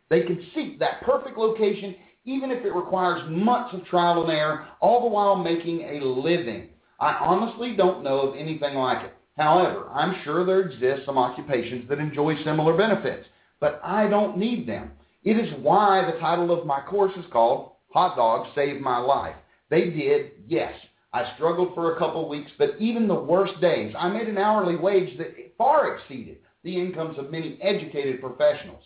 they can seek that perfect location, even if it requires months of trial and error, all the while making a living. I honestly don't know of anything like it. However, I'm sure there exist some occupations that enjoy similar benefits, but I don't need them. It is why the title of my course is called Hot Dogs Saved My Life. They did, yes. I struggled for a couple weeks, but even the worst days, I made an hourly wage that far exceeded the incomes of many educated professionals.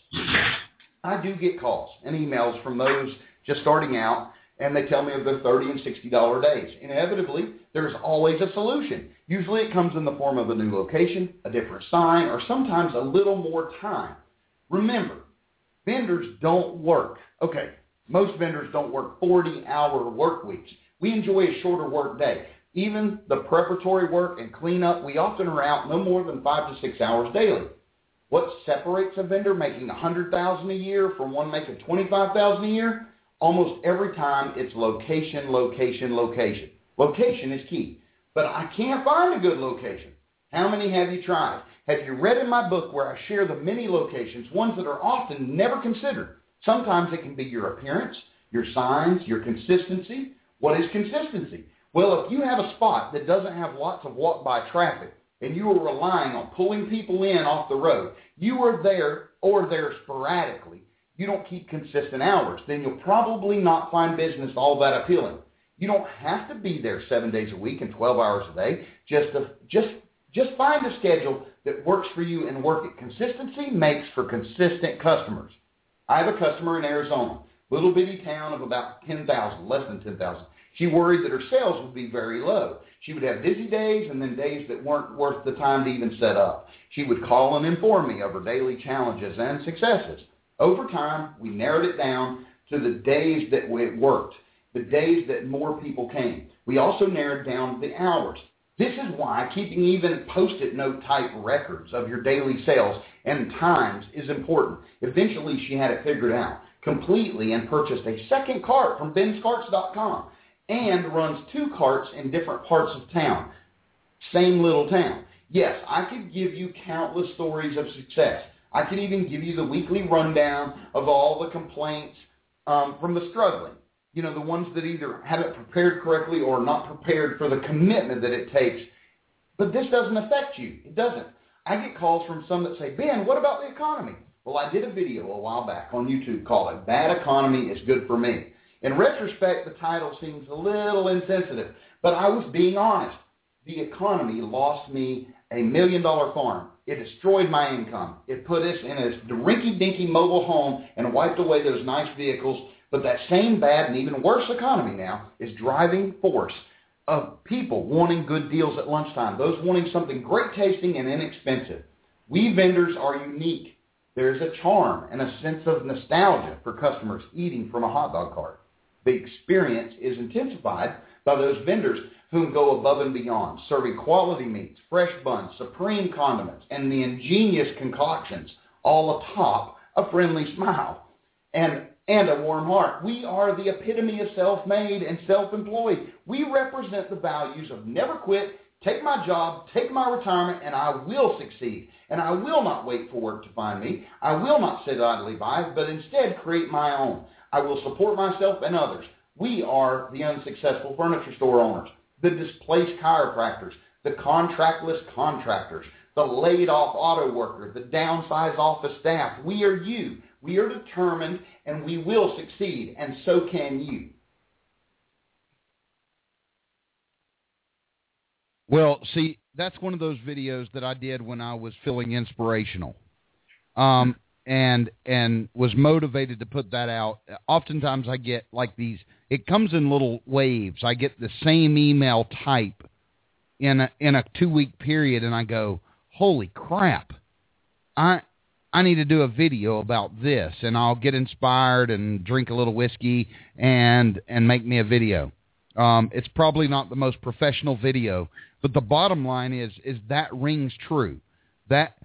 I do get calls and emails from those just starting out, and they tell me of their thirty and sixty dollar days. Inevitably, there's always a solution. Usually it comes in the form of a new location, a different sign, or sometimes a little more time. Remember, vendors don't work. Okay. Most vendors don't work forty-hour work weeks. We enjoy a shorter work day. Even the preparatory work and cleanup, we often are out no more than five to six hours daily. What separates a vendor making one hundred thousand dollars a year from one making twenty-five thousand dollars a year? Almost every time it's location, location, location. Location is key. But I can't find a good location. How many have you tried? Have you read in my book where I share the many locations, ones that are often never considered? Sometimes it can be your appearance, your signs, your consistency. What is consistency? Well, if you have a spot that doesn't have lots of walk-by traffic and you are relying on pulling people in off the road, you are there or there sporadically, you don't keep consistent hours, then you'll probably not find business all that appealing. You don't have to be there seven days a week and twelve hours a day. Just, to, just, just find a schedule that works for you and work it. Consistency makes for consistent customers. I have a customer in Arizona, little bitty town of about ten thousand, less than ten thousand. She worried that her sales would be very low. She would have busy days and then days that weren't worth the time to even set up. She would call and inform me of her daily challenges and successes. Over time, we narrowed it down to the days that it worked, the days that more people came. We also narrowed down the hours. This is why keeping even post-it note type records of your daily sales and times is important. Eventually, she had it figured out completely and purchased a second cart from Ben's Carts dot com and runs two carts in different parts of town. Same little town. Yes, I could give you countless stories of success. I could even give you the weekly rundown of all the complaints um, from the struggling. You know, the ones that either haven't prepared correctly or not prepared for the commitment that it takes. But this doesn't affect you. It doesn't. I get calls from some that say, Ben, what about the economy? Well, I did a video a while back on YouTube called It Bad Economy is Good for Me. In retrospect, the title seems a little insensitive, but I was being honest. The economy lost me a million-dollar farm. It destroyed my income. It put us in a rinky-dinky mobile home and wiped away those nice vehicles. But that same bad and even worse economy now is driving force of people wanting good deals at lunchtime, those wanting something great tasting and inexpensive. We vendors are unique. There's a charm and a sense of nostalgia for customers eating from a hot dog cart. The experience is intensified by those vendors whom go above and beyond, serving quality meats, fresh buns, supreme condiments, and the ingenious concoctions, all atop a friendly smile and, and a warm heart. We are the epitome of self-made and self-employed. We represent the values of never quit, take my job, take my retirement, and I will succeed. And I will not wait for work to find me. I will not sit idly by, but instead create my own. I will support myself and others. We are the unsuccessful furniture store owners, the displaced chiropractors, the contractless contractors, the laid-off auto worker, the downsized office staff. We are you. We are determined, and we will succeed, and so can you. Well, see, that's one of those videos that I did when I was feeling inspirational um, and and was motivated to put that out. Oftentimes I get like these. It comes in little waves. I get the same email type in a, in a two-week period, and I go, holy crap, I I need to do a video about this, and I'll get inspired and drink a little whiskey and and make me a video. Um, it's probably not the most professional video, but the bottom line is is that rings true. That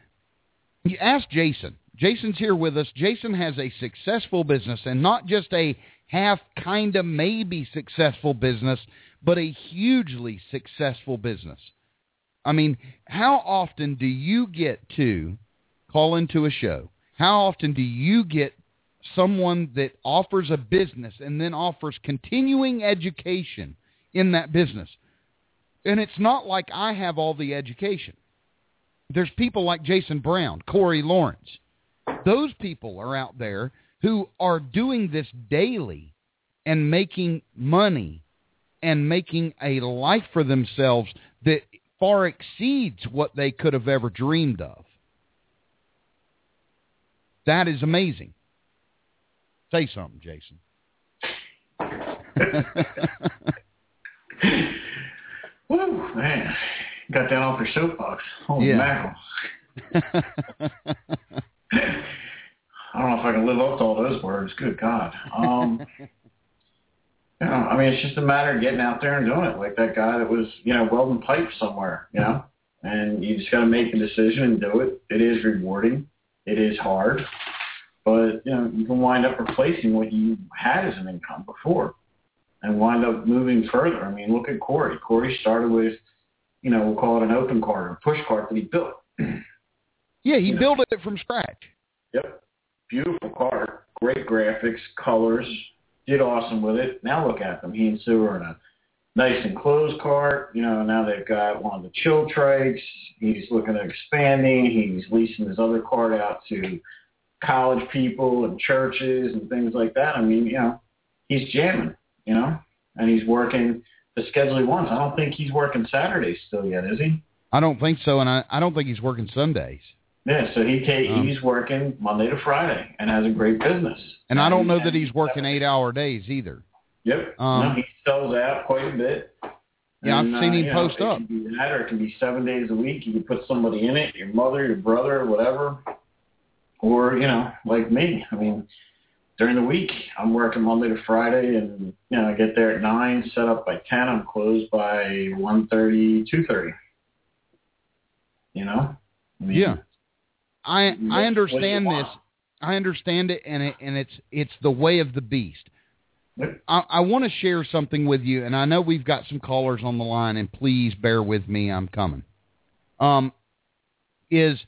you ask Jason. Jason's here with us. Jason has a successful business, and not just a half, kind of, maybe successful business, but a hugely successful business. I mean, how often do you get to call into a show? How often do you get someone that offers a business and then offers continuing education in that business? And it's not like I have all the education. There's people like Jason Brown, Corey Lawrence. Those people are out there who are doing this daily and making money and making a life for themselves that far exceeds what they could have ever dreamed of. That is amazing. Say something, Jason. Woo, man. Got that off your soapbox. Holy yeah. mackerel. I don't know if I can live up to all those words. Good God. Um, you know, I mean, it's just a matter of getting out there and doing it like that guy that was, you know, welding pipe somewhere, you know, and you just got to make the decision and do it. It is rewarding. It is hard, but you know you can wind up replacing what you had as an income before, and wind up moving further. I mean, look at Corey. Corey started with, you know, we'll call it an open cart or a push cart that he built. Yeah, he you built know. it from scratch. Yep, beautiful cart, great graphics, colors, did awesome with it. Now look at them. He and Sue are in a nice enclosed cart, you know, now they've got one of the chill trays. He's looking at expanding. He's leasing his other cart out to college people and churches and things like that. I mean, you know, he's jamming, you know, and he's working the schedule he wants. I don't think he's working Saturdays still yet, is he? I don't think so, and I, I don't think he's working Sundays. Yeah, so he ta- um, he's working Monday to Friday and has a great business. And I don't know that he's working eight-hour days either. Yep. Um, no, he sells out quite a bit. Yeah, and, I've seen uh, him post know, up. It can be that, or it can be seven days a week. You can put somebody in it, your mother, your brother, whatever. Or, you know, like me. I mean, during the week, I'm working Monday to Friday, and, you know, I get there at nine, set up by ten, I'm closed by one thirty, two thirty. You know? I mean, yeah. I I understand this. I understand it, and it, and it's it's the way of the beast. I, I want to share something with you, and I know we've got some callers on the line, and please bear with me. I'm coming. Um, is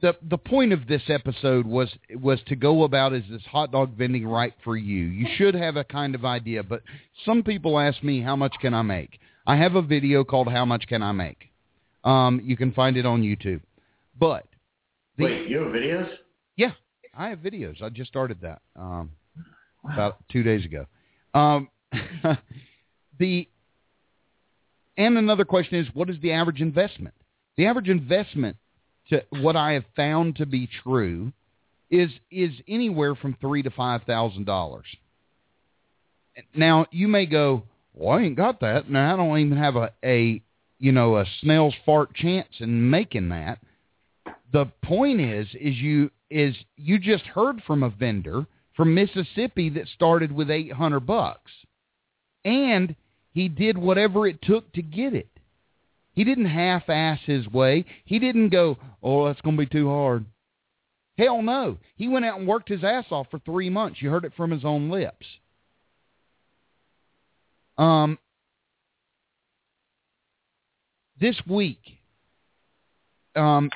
the the point of this episode was was to go about, is this hot dog vending right for you? You should have a kind of idea, but some people ask me, how much can I make? I have a video called How Much Can I Make? Um, you can find it on YouTube. But the, wait, you have videos? Yeah, I have videos. I just started that. Um, about two days ago. Um, the and another question is, what is the average investment? The average investment, to what I have found to be true, is is anywhere from three to five thousand dollars. Now you may go, well, I ain't got that, and I don't even have a, a you know a snail's fart chance in making that. The point is, is you is you just heard from a vendor from Mississippi that started with eight hundred bucks, and he did whatever it took to get it. He didn't half-ass his way. He didn't go, oh, that's going to be too hard. Hell no. He went out and worked his ass off for three months. You heard it from his own lips. Um, this week, um,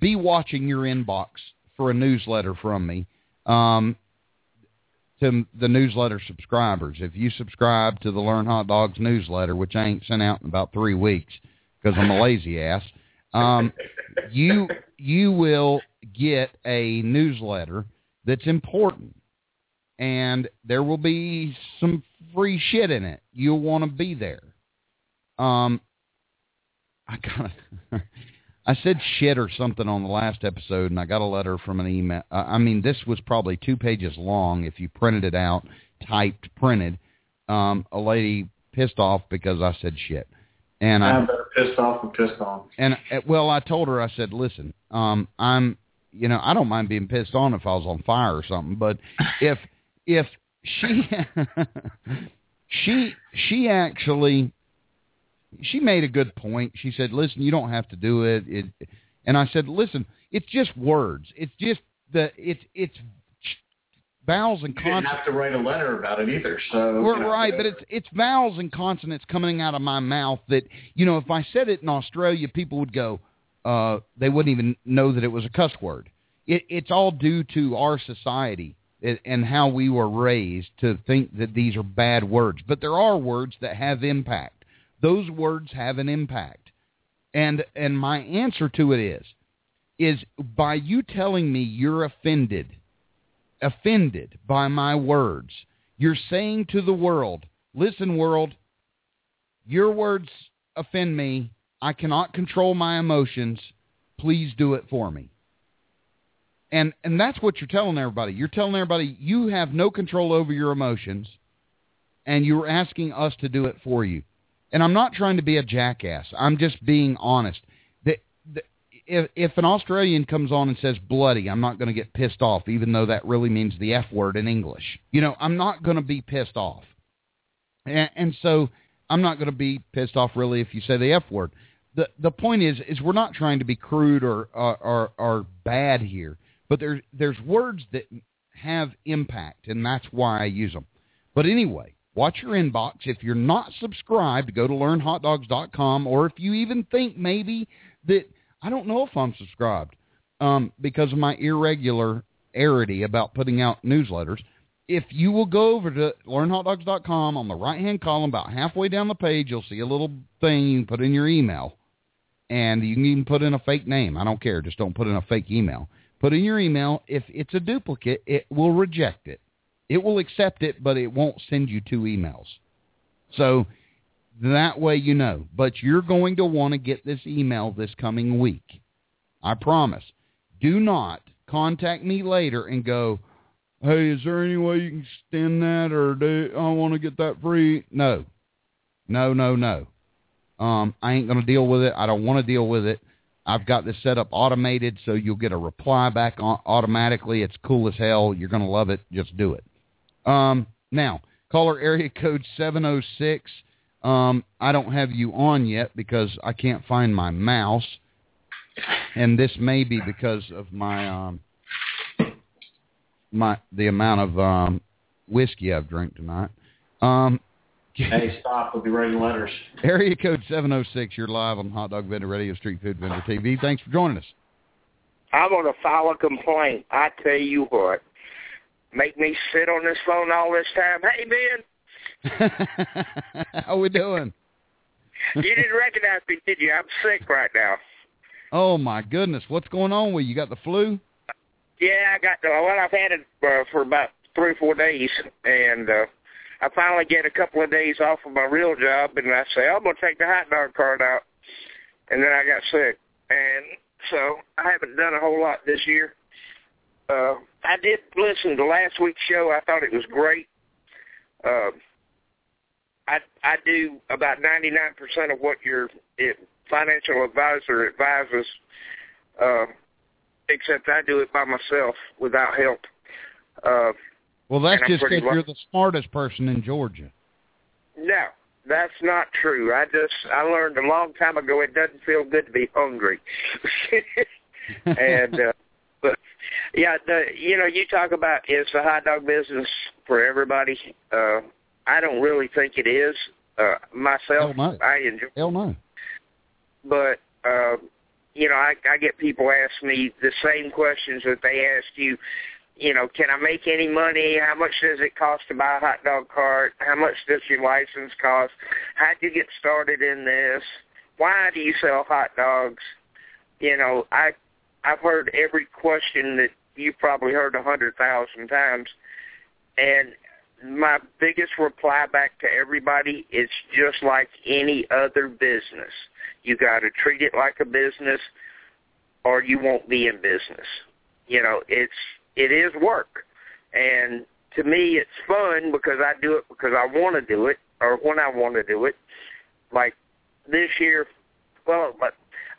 be watching your inbox for a newsletter from me. Um, to the newsletter subscribers. If you subscribe to the Learn Hot Dogs newsletter, which I ain't sent out in about three weeks because I'm a lazy ass, um, you you will get a newsletter that's important, and there will be some free shit in it. You'll want to be there. Um, I got a, I said shit or something on the last episode, and I got a letter from an email. Uh, I mean, this was probably two pages long if you printed it out, typed, printed. Um, a lady pissed off because I said shit. And I, I better pissed off and pissed on. And, well, I told her, I said, listen, um, I'm, you know, I don't mind being pissed on if I was on fire or something, but if if she she she actually... She made a good point. She said, listen, you don't have to do it. it. And I said, listen, it's just words. It's just the, it's, it's vowels and consonants. You didn't have to write a letter about it either. So we're, you know, right. But it's, it's vowels and consonants coming out of my mouth that, you know, if I said it in Australia, people would go, uh, they wouldn't even know that it was a cuss word. It, it's all due to our society and how we were raised to think that these are bad words, but there are words that have impact. Those words have an impact. And and my answer to it is, is by you telling me you're offended, offended by my words, you're saying to the world, listen, world, your words offend me. I cannot control my emotions. Please do it for me. And and that's what you're telling everybody. You're telling everybody you have no control over your emotions, and you're asking us to do it for you. And I'm not trying to be a jackass. I'm just being honest. That, that if, if an Australian comes on and says bloody, I'm not going to get pissed off, even though that really means the F word in English. You know, I'm not going to be pissed off. And, and so I'm not going to be pissed off, really, if you say the F word. The the point is, is we're not trying to be crude or or, or, or bad here, but there's, there's words that have impact, and that's why I use them. But anyway. Watch your inbox. If you're not subscribed, go to learn hot dogs dot com, or if you even think maybe that, I don't know if I'm subscribed um, because of my irregularity about putting out newsletters. If you will go over to learn hot dogs dot com, on the right-hand column, about halfway down the page, you'll see a little thing you can put in your email, and you can even put in a fake name. I don't care. Just don't put in a fake email. Put in your email. If it's a duplicate, it will reject it. It will accept it, but it won't send you two emails. So that way you know. But you're going to want to get this email this coming week. I promise. Do not contact me later and go, hey, is there any way you can extend that, or do I want to get that free? No, no, no, no. Um, I ain't going to deal with it. I don't want to deal with it. I've got this set up automated, so you'll get a reply back on automatically. It's cool as hell. You're going to love it. Just do it. Um, now, caller area code seven oh six. Um, I don't have you on yet because I can't find my mouse. And this may be because of my, um, my the amount of um, whiskey I've drank tonight. Um, Hey, stop. We'll be writing letters. Area code seven oh six, you're live on Hot Dog Vendor Radio, Street Food Vendor T V. Thanks for joining us. I'm going to file a complaint. I tell you what. Make me sit on this phone all this time. Hey, Ben. How we doing? You didn't recognize me, did you? I'm sick right now. Oh, my goodness. What's going on with you? You got the flu? Yeah, I got the well, I've had it uh, for about three or four days, and... Uh, I finally get a couple of days off of my real job, and I say, I'm going to take the hot dog cart out. And then I got sick. And so I haven't done a whole lot this year. Uh, I did listen to last week's show. I thought it was great. Uh, I, I do about ninety-nine percent of what your it, financial advisor advises, uh, except I do it by myself without help. Uh Well, that's just because you're the smartest person in Georgia. No, that's not true. I just I learned a long time ago it doesn't feel good to be hungry. and uh, but yeah, the, you know, you talk about it's a hot dog business for everybody. Uh, I don't really think it is uh, myself. Hell no. I enjoy. Hell no. But uh, you know, I, I get people ask me the same questions that they ask you. You know, can I make any money? How much does it cost to buy a hot dog cart? How much does your license cost? How'd you get started in this? Why do you sell hot dogs? You know, I, I've heard every question that you've probably heard a hundred thousand times. And my biggest reply back to everybody is just like any other business. You got to treat it like a business or you won't be in business. You know, it's... It is work, and to me it's fun because I do it because I want to do it or when I want to do it. Like this year, well,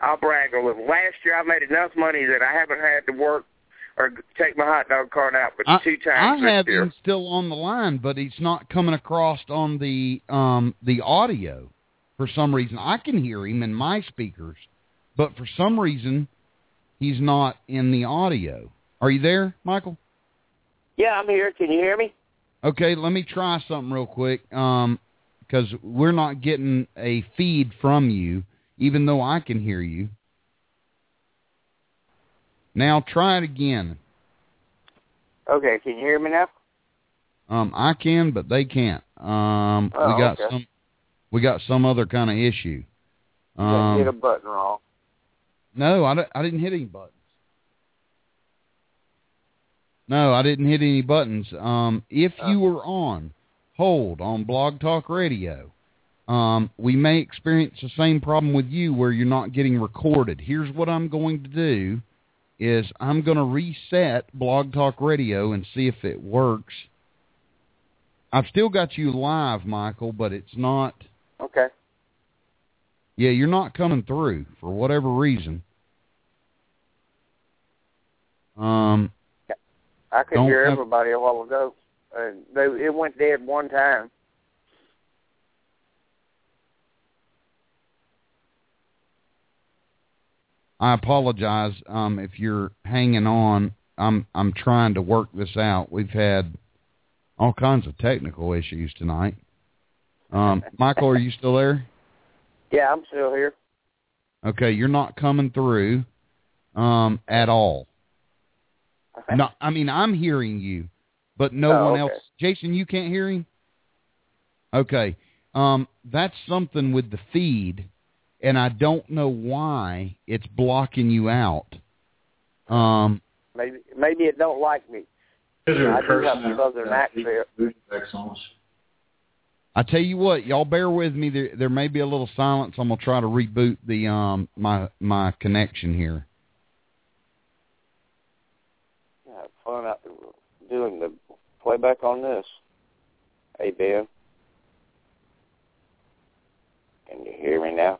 I'll brag a little. Last year I made enough money that I haven't had to work or take my hot dog cart out but I, two times I have year. Him still on the line, but he's not coming across on the um, the audio for some reason. I can hear him in my speakers, but for some reason he's not in the audio. Are you there, Michael? Yeah, I'm here. Can you hear me? Okay, let me try something real quick um, because we're not getting a feed from you, even though I can hear you. Now try it again. Okay, can you hear me now? Um, I can, but they can't. Um, oh, we got okay. some. We got some other kind of issue. Um, you hit a button wrong. No, I, I didn't hit any button. No, I didn't hit any buttons. Um, if you were on hold on Blog Talk Radio, um, we may experience the same problem with you where you're not getting recorded. Here's what I'm going to do is I'm going to reset Blog Talk Radio and see if it works. I've still got you live, Michael, but it's not. Okay. Yeah, you're not coming through for whatever reason. Um. I could Don't hear everybody have... a while ago. Uh, they, it went dead one time. I apologize um, if you're hanging on. I'm I'm trying to work this out. We've had all kinds of technical issues tonight. Um, Michael, are you still there? Yeah, I'm still here. Okay, you're not coming through um, at all. No, I mean, I'm hearing you, but no oh, one else. Okay. Jason, you can't hear him? Okay. Um, that's something with the feed, and I don't know why it's blocking you out. Um, maybe maybe it don't like me. I do have a southern accent. I tell you what, y'all bear with me. There, there may be a little silence. I'm going to try to reboot the um my my connection here. Fun out doing the right back on this. Hey, Ben. Can you hear me now?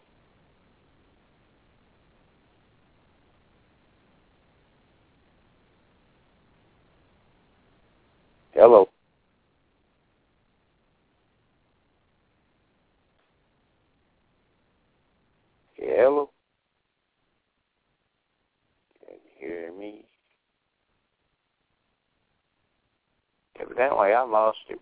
Hello. Hello. Can you hear me? Evidently, I lost you.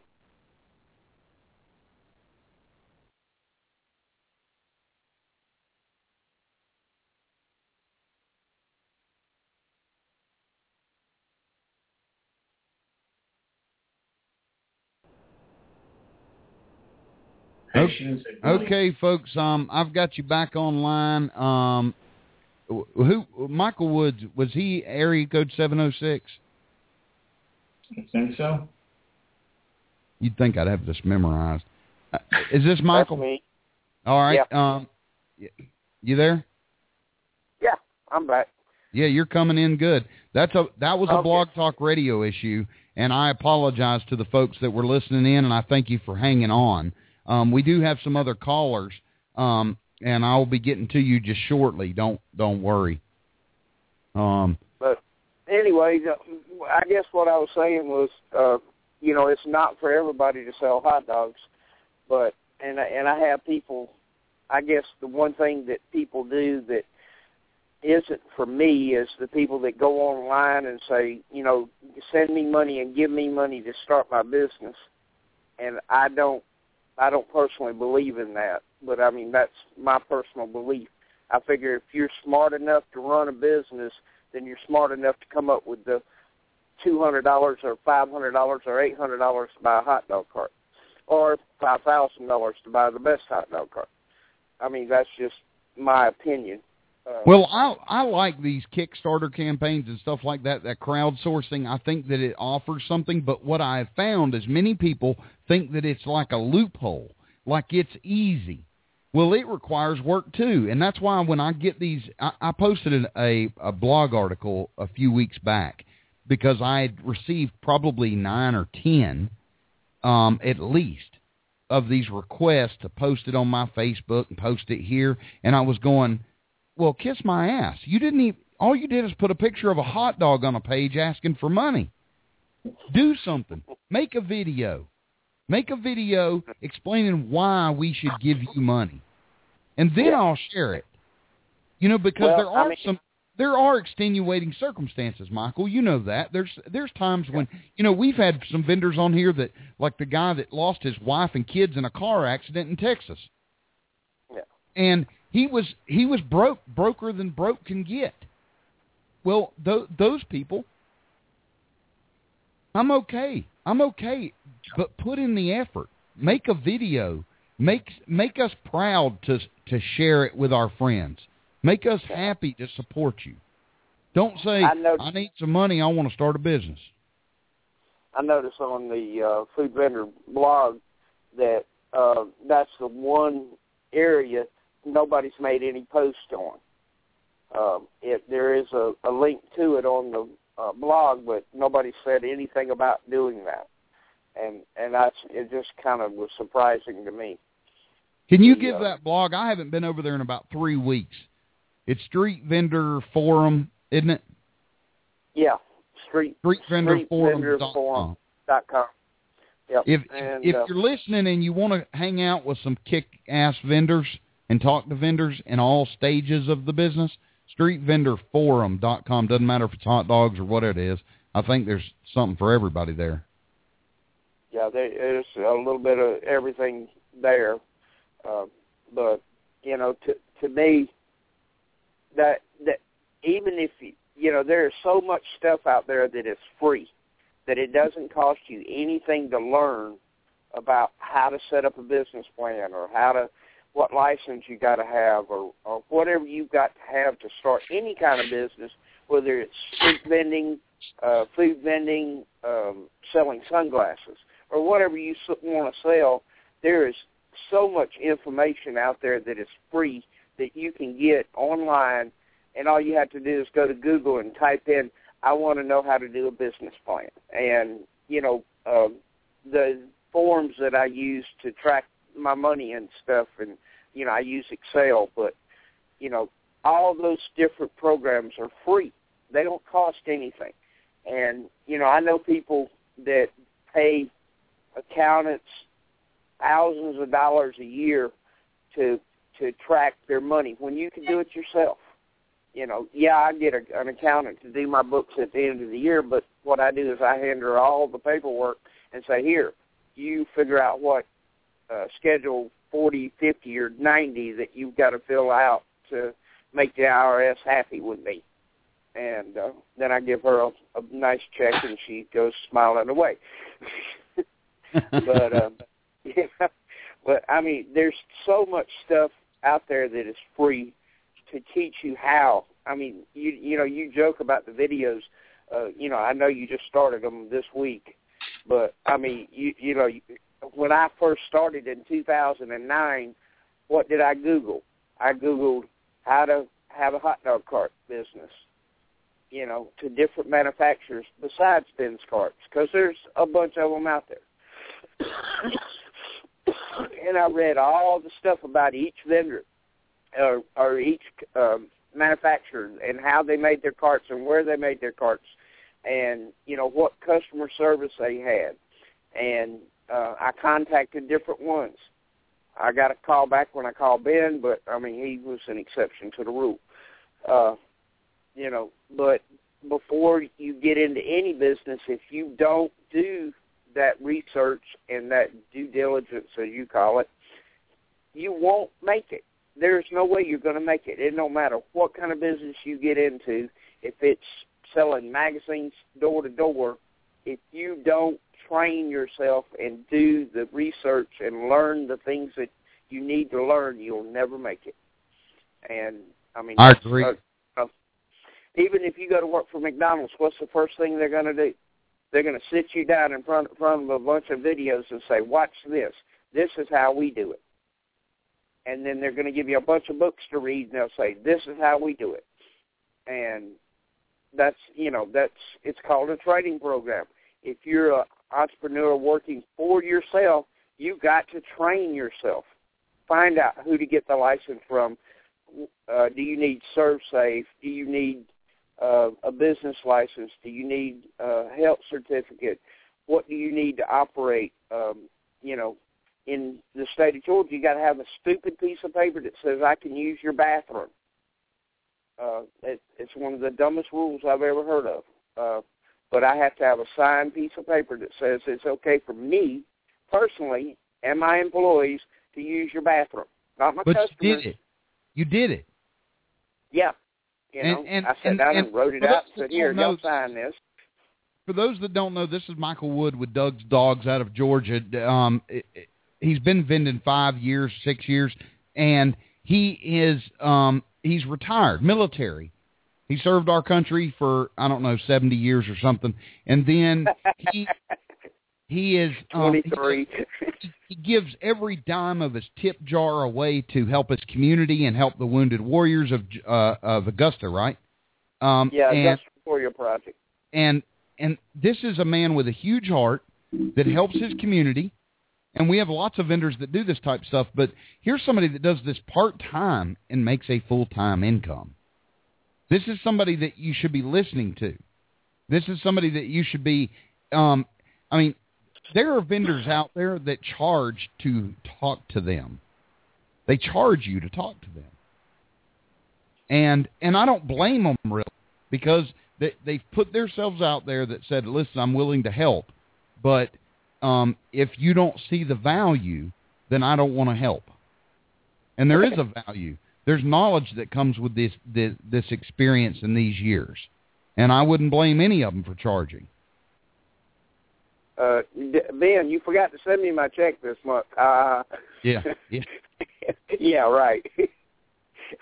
Okay, folks, um, I've got you back online. Um, who Michael Woods, was he area code seven oh six? I think so. You'd think I'd have this memorized. Uh, is this Michael? That's me. All right. Yeah. Um, you there? Yeah, I'm back. Yeah, you're coming in good. That's a That was a okay. Blog Talk Radio issue, and I apologize to the folks that were listening in, and I thank you for hanging on. Um, we do have some other callers, um, and I'll be getting to you just shortly. Don't don't worry. Um, but anyways, I guess what I was saying was, uh, you know, it's not for everybody to sell hot dogs, but and and I have people. I guess the one thing that people do that isn't for me is the people that go online and say, you know, send me money and give me money to start my business, and I don't. I don't personally believe in that, but, I mean, that's my personal belief. I figure if you're smart enough to run a business, then you're smart enough to come up with the two hundred dollars or five hundred dollars or eight hundred dollars to buy a hot dog cart, or five thousand dollars to buy the best hot dog cart. I mean, that's just my opinion. Uh, well, I I like these Kickstarter campaigns and stuff like that, that crowdsourcing. I think that it offers something, but what I have found is many people think that it's like a loophole, like it's easy. Well, it requires work, too, and that's why when I get these, I, I posted an, a, a blog article a few weeks back because I had received probably nine or ten, um, at least, of these requests to post it on my Facebook and post it here, and I was going, well, kiss my ass. You didn't even, all you did is put a picture of a hot dog on a page asking for money. Do something. Make a video. Make a video explaining why we should give you money. And then I'll share it. You know, because well, there are I mean, some there are extenuating circumstances, Michael. You know that. There's there's times when, you know, we've had some vendors on here that, like the guy that lost his wife and kids in a car accident in Texas. Yeah. And He was he was broke, broker than broke can get. Well, th- those people, I'm okay. I'm okay, but put in the effort. Make a video. Make, make us proud to, to share it with our friends. Make us happy to support you. Don't say, I, I need some money. I want to start a business. I noticed on the uh, food vendor blog that uh, that's the one area nobody's made any post on. Um, it, there is a, a link to it on the uh, blog, but nobody said anything about doing that, and and that's it. Just kind of was surprising to me. Can you the, give uh, that blog? I haven't been over there in about three weeks. It's Street Vendor Forum, isn't it? Yeah, Street Street Vendor Forum dot com. Yep. If and, if uh, you're listening and you want to hang out with some kick-ass vendors and talk to vendors in all stages of the business, street vendor forum dot com. Doesn't matter if it's hot dogs or what it is. I think there's something for everybody there. Yeah, there's a little bit of everything there. Uh, but, you know, to to me, that that even if, you, you know, there's so much stuff out there that is free, that it doesn't cost you anything to learn about how to set up a business plan or how to, what license you got to have, or, or whatever you've got to have to start any kind of business, whether it's street vending, uh, food vending, um, selling sunglasses, or whatever you want to sell. There is so much information out there that is free that you can get online, and all you have to do is go to Google and type in, I want to know how to do a business plan. And, you know, uh, the forms that I use to track my money and stuff, and, you know, I use Excel, but, you know, all those different programs are free. They don't cost anything. And, you know, I know people that pay accountants thousands of dollars a year to to track their money when you can do it yourself. You know, yeah, I get a, an accountant to do my books at the end of the year, but what I do is I hand her all the paperwork and say, here, you figure out what uh, schedule forty, fifty, or ninety that you've got to fill out to make the I R S happy with me. And uh, then I give her a, a nice check, and she goes smiling away. But, um, yeah, but, I mean, there's so much stuff out there that is free to teach you how. I mean, you you know, you joke about the videos. Uh, you know, I know you just started them this week. But, I mean, you, you know, when I first started in two thousand nine, what did I Google? I Googled how to have a hot dog cart business, you know, to different manufacturers besides Ben's Carts, because there's a bunch of them out there. And I read all the stuff about each vendor or, or each um, manufacturer and how they made their carts and where they made their carts and, you know, what customer service they had. And uh, I contacted different ones. I got a call back when I called Ben, but, I mean, he was an exception to the rule. Uh, you know, but before you get into any business, if you don't do that research and that due diligence, as you call it, you won't make it. There's no way you're going to make it. It don't matter what kind of business you get into, if it's selling magazines door to door, if you don't train yourself and do the research and learn the things that you need to learn, you'll never make it. And, I mean, I agree. Uh, uh, even if you go to work for McDonald's, what's the first thing they're going to do? They're going to sit you down in front, front of a bunch of videos and say, watch this. This is how we do it. And then they're going to give you a bunch of books to read, and they'll say, this is how we do it. And that's, you know, that's, it's called a training program. If you're an entrepreneur working for yourself, you've got to train yourself. Find out who to get the license from. Uh, do you need ServSafe? Do you need uh, a business license? Do you need a health certificate? What do you need to operate? Um, you know, in the state of Georgia, you got to have a stupid piece of paper that says, I can use your bathroom. Uh, it, it's one of the dumbest rules I've ever heard of. Uh, but I have to have a signed piece of paper that says it's okay for me, personally, and my employees to use your bathroom, not my but customers. But you did it. You did it. Yeah. You know, and, and, I sat down and, and wrote it out and said, here, y'all sign this. For those that don't know, this is Michael Wood with Doug's Dogs out of Georgia. Um, it, it, he's been vending five years, six years, and he is um, – he's retired, military. He served our country for, I don't know, seventy years or something. And then he he is um, twenty-three. He, he gives every dime of his tip jar away to help his community and help the wounded warriors of uh, of Augusta, right? Um, yeah, and, Augusta Warrior Project. And and this is a man with a huge heart that helps his community. And we have lots of vendors that do this type of stuff, but here's somebody that does this part-time and makes a full-time income. This is somebody that you should be listening to. This is somebody that you should be, um, I mean, there are vendors out there that charge to talk to them. They charge you to talk to them. And and I don't blame them, really, because they, they've put themselves out there that said, listen, I'm willing to help, but... Um, if you don't see the value, then I don't want to help. And there is a value. There's knowledge that comes with this, this this experience in these years. And I wouldn't blame any of them for charging. Uh, Ben, you forgot to send me my check this month. Uh, yeah. Yeah. Yeah, right.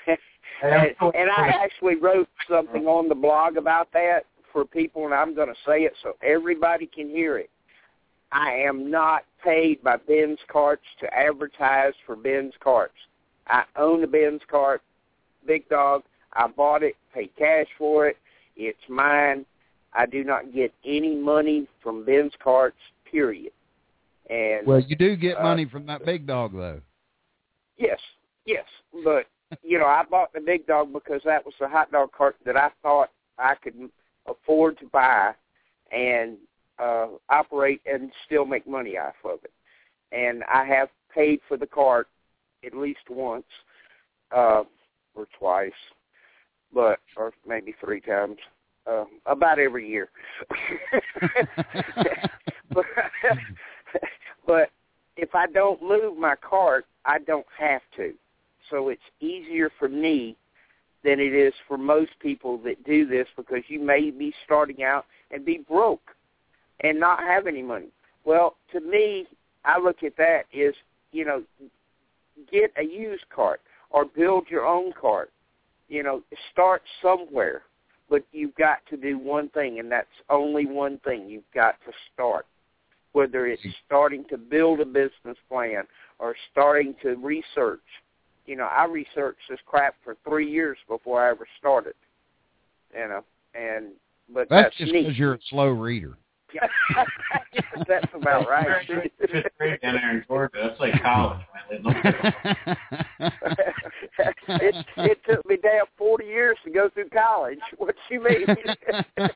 and, and I actually wrote something on the blog about that for people, and I'm going to say it so everybody can hear it. I am not paid by Ben's Carts to advertise for Ben's Carts. I own a Ben's Cart, Big Dog. I bought it, paid cash for it. It's mine. I do not get any money from Ben's Carts, period. And well, you do get uh, money from that big dog, though. Yes, yes. But, you know, I bought the big dog because that was the hot dog cart that I thought I could afford to buy and uh, operate and still make money off of it. And I have paid for the cart at least once uh, or twice, but or maybe three times, uh, about every year. but, but if I don't move my cart, I don't have to. So it's easier for me than it is for most people that do this, because you may be starting out and be broke and not have any money. Well, to me, I look at that is, you know, get a used cart or build your own cart. You know, start somewhere, but you've got to do one thing, and that's only one thing. You've got to start, whether it's starting to build a business plan or starting to research. You know, I researched this crap for three years before I ever started. You know, and but that's, that's just because you're a slow reader. That's about right. It's great down there in Florida. That's like college. it, it took me damn forty years to go through college. What you mean? I,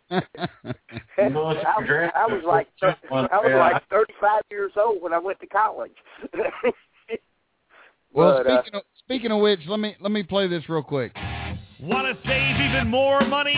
was, I was like I was like thirty-five years old when I went to college. Well, but, speaking, uh, of, speaking of which, let me let me play this real quick. Want to save even more money?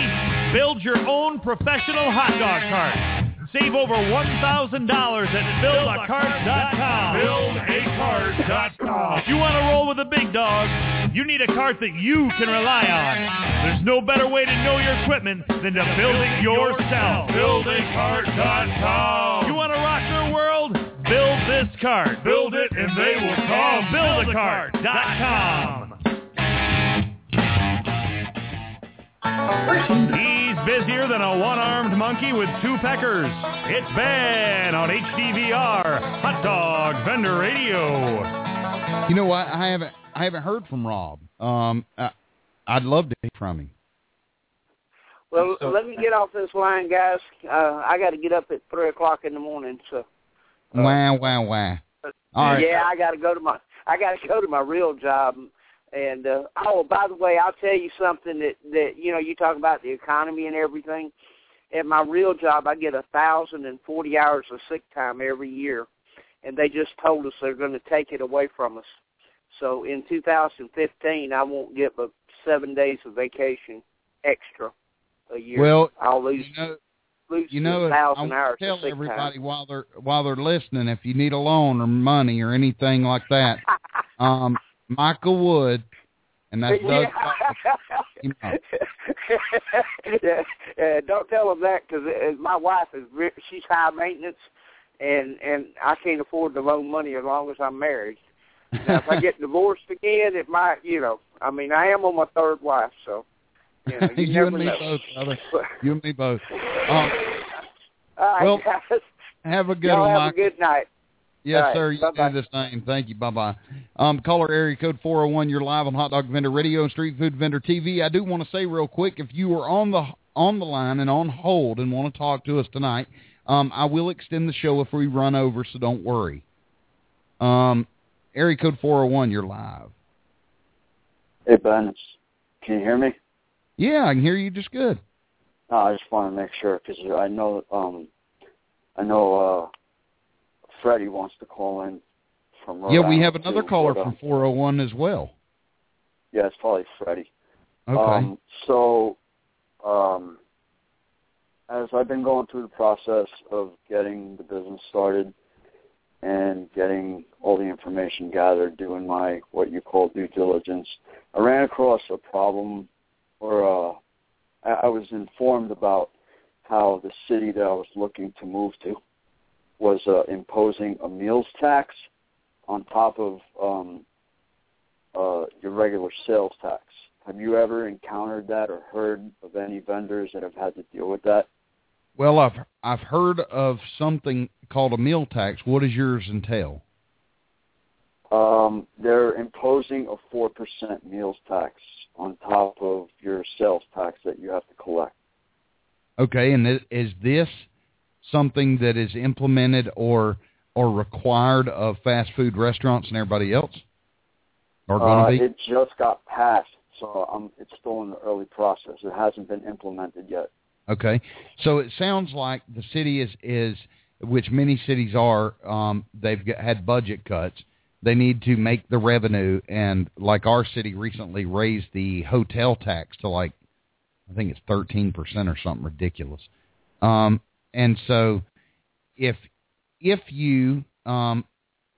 Build your own professional hot dog cart. Save over one thousand dollars at Build A Cart dot com. Build A Cart dot com. If you want to roll with a big dog, you need a cart that you can rely on. There's no better way to know your equipment than to build it yourself. Build A Cart dot com. You want to rock your world? Build this cart. Build it and they will come. Build A Cart dot com. He's busier than a one-armed monkey with two peckers. It's Ben on H D V R, Hot Dog Vendor Radio. You know what? I haven't I haven't heard from Rob. Um, I, I'd love to hear from him. Well, so, let me get off this line, guys. Uh, I got to get up at three o'clock in the morning. So. Uh, wow! Wow! Wow! Uh, All right. Yeah, I got to go to my I got to go to my real job. And, uh, oh, by the way, I'll tell you something that, that, you know, you talk about the economy and everything. At my real job, I get one thousand forty hours of sick time every year, and they just told us they're going to take it away from us. So in two thousand fifteen, I won't get but seven days of vacation extra a year. Well, I'll lose, you know, lose you know, one thousand hours of sick time. I want to tell everybody while they're, while they're listening, if you need a loan or money or anything like that, um, Michael Wood, and that's Doug. Yeah. uh, don't tell him that, because my wife is she's high maintenance, and and I can't afford to loan money as long as I'm married. Now, if I get divorced again, it might, you know. I mean, I am on my third wife, so you know, you, you never and me know. Both, brother. You and me both. Um, All right, well, guys. Have a good one, Michael. Have a good night. Yes, right, sir. You bye-bye. Do the same. Thank you. Bye-bye. Um, caller area code four oh one. You're live on Hot Dog Vendor Radio and Street Food Vendor T V. I do want to say real quick, if you are on the on the line and on hold and want to talk to us tonight, um, I will extend the show if we run over, so don't worry. Um, area code four oh one. You're live. Hey, Ben. Can you hear me? Yeah, I can hear you just good. No, I just want to make sure, because I know, um, I know, uh, Freddie wants to call in from Rhode Yeah, we have another caller from four oh one as well. Yeah, it's probably Freddie. Okay. Um, so um, as I've been going through the process of getting the business started and getting all the information gathered, doing my what you call due diligence, I ran across a problem, or uh, I was informed about how the city that I was looking to move to was uh, imposing a meals tax on top of um, uh, your regular sales tax. Have you ever encountered that or heard of any vendors that have had to deal with that? Well, I've I've heard of something called a meal tax. What does yours entail? Um, they're imposing a four percent meals tax on top of your sales tax that you have to collect. Okay, and is this something that is implemented or or required of fast food restaurants and everybody else? Or going uh, to be? It just got passed, so um, it's still in the early process. It hasn't been implemented yet. Okay. So it sounds like the city is, is which many cities are, um, they've got, had budget cuts. They need to make the revenue, and like our city recently raised the hotel tax to like, I think it's thirteen percent or something ridiculous. Um, and so if if you um,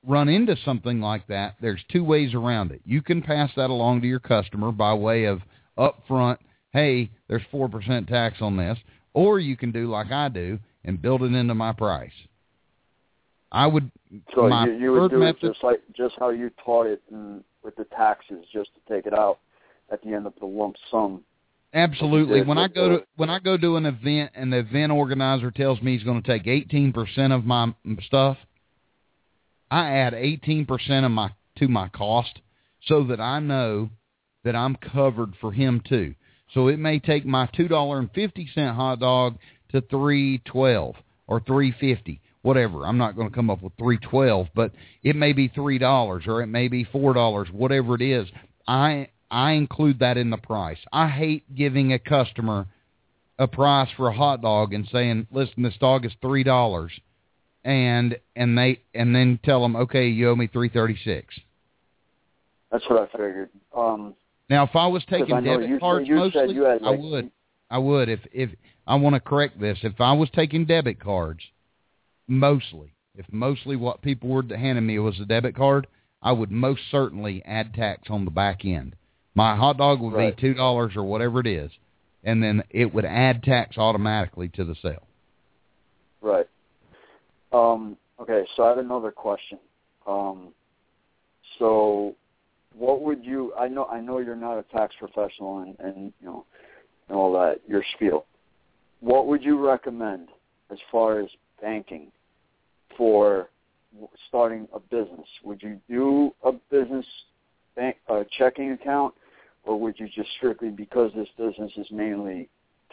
run into something like that, there's two ways around it. You can pass that along to your customer by way of upfront, hey, there's four percent tax on this, or you can do like I do and build it into my price. I would. So you, you would do method, it just like just how you taught it, and with the taxes, just to take it out at the end of the lump sum. Absolutely. When I go to when I go to an event and the event organizer tells me he's going to take eighteen percent of my stuff, I add eighteen percent of my to my cost so that I know that I'm covered for him too. So it may take my two dollars and fifty cents hot dog to three twelve or three fifty. Whatever, I'm not going to come up with three twelve, but it may be three dollars or it may be four dollars, whatever it is. I I include that in the price. I hate giving a customer a price for a hot dog and saying, listen, this dog is three dollars, and and they and then tell them, okay, you owe me three thirty-six. That's what I figured. Um, now, if I was taking debit cards mostly, I would. I would. If if I want to correct this, if I was taking debit cards, mostly, if mostly what people were handing me was a debit card, I would most certainly add tax on the back end. My hot dog would right. be two dollars or whatever it is, and then it would add tax automatically to the sale. Right. Um, okay, so I have another question. Um, so what would you, I know I know you're not a tax professional and, and you know and all that, your spiel. What would you recommend as far as banking for starting a business? Would you do a business bank, a checking account, or would you just strictly, because this business is mainly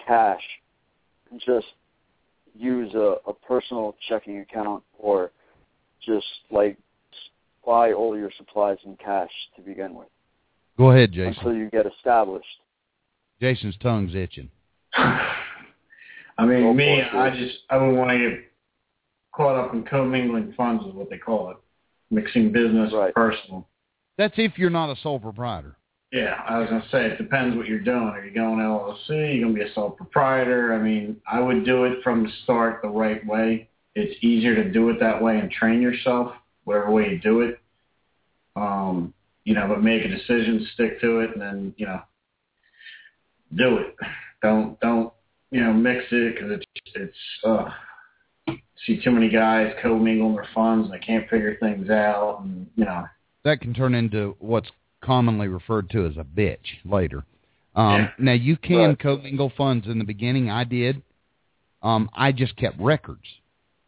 cash, just use a, a personal checking account, or just like buy all your supplies in cash to begin with? Go ahead, Jason. Until you get established. Jason's tongue's itching. I mean, oh, me, boy, I just I don't want to get caught up in commingling funds is what they call it, mixing business right. and personal. That's if you're not a sole proprietor. Yeah, I was going to say, it depends what you're doing. Are you going L L C? Are you going to be a sole proprietor? I mean, I would do it from the start the right way. It's easier to do it that way and train yourself, whatever way you do it. Um, you know, but make a decision, stick to it, and then, you know, do it. Don't, don't, you know, mix it, because it's, it's, uh, see too many guys co-mingling their funds and they can't figure things out, and you know that can turn into what's commonly referred to as a bitch later. Um, yeah. Now you can right. co-mingle funds in the beginning. I did. Um, I just kept records.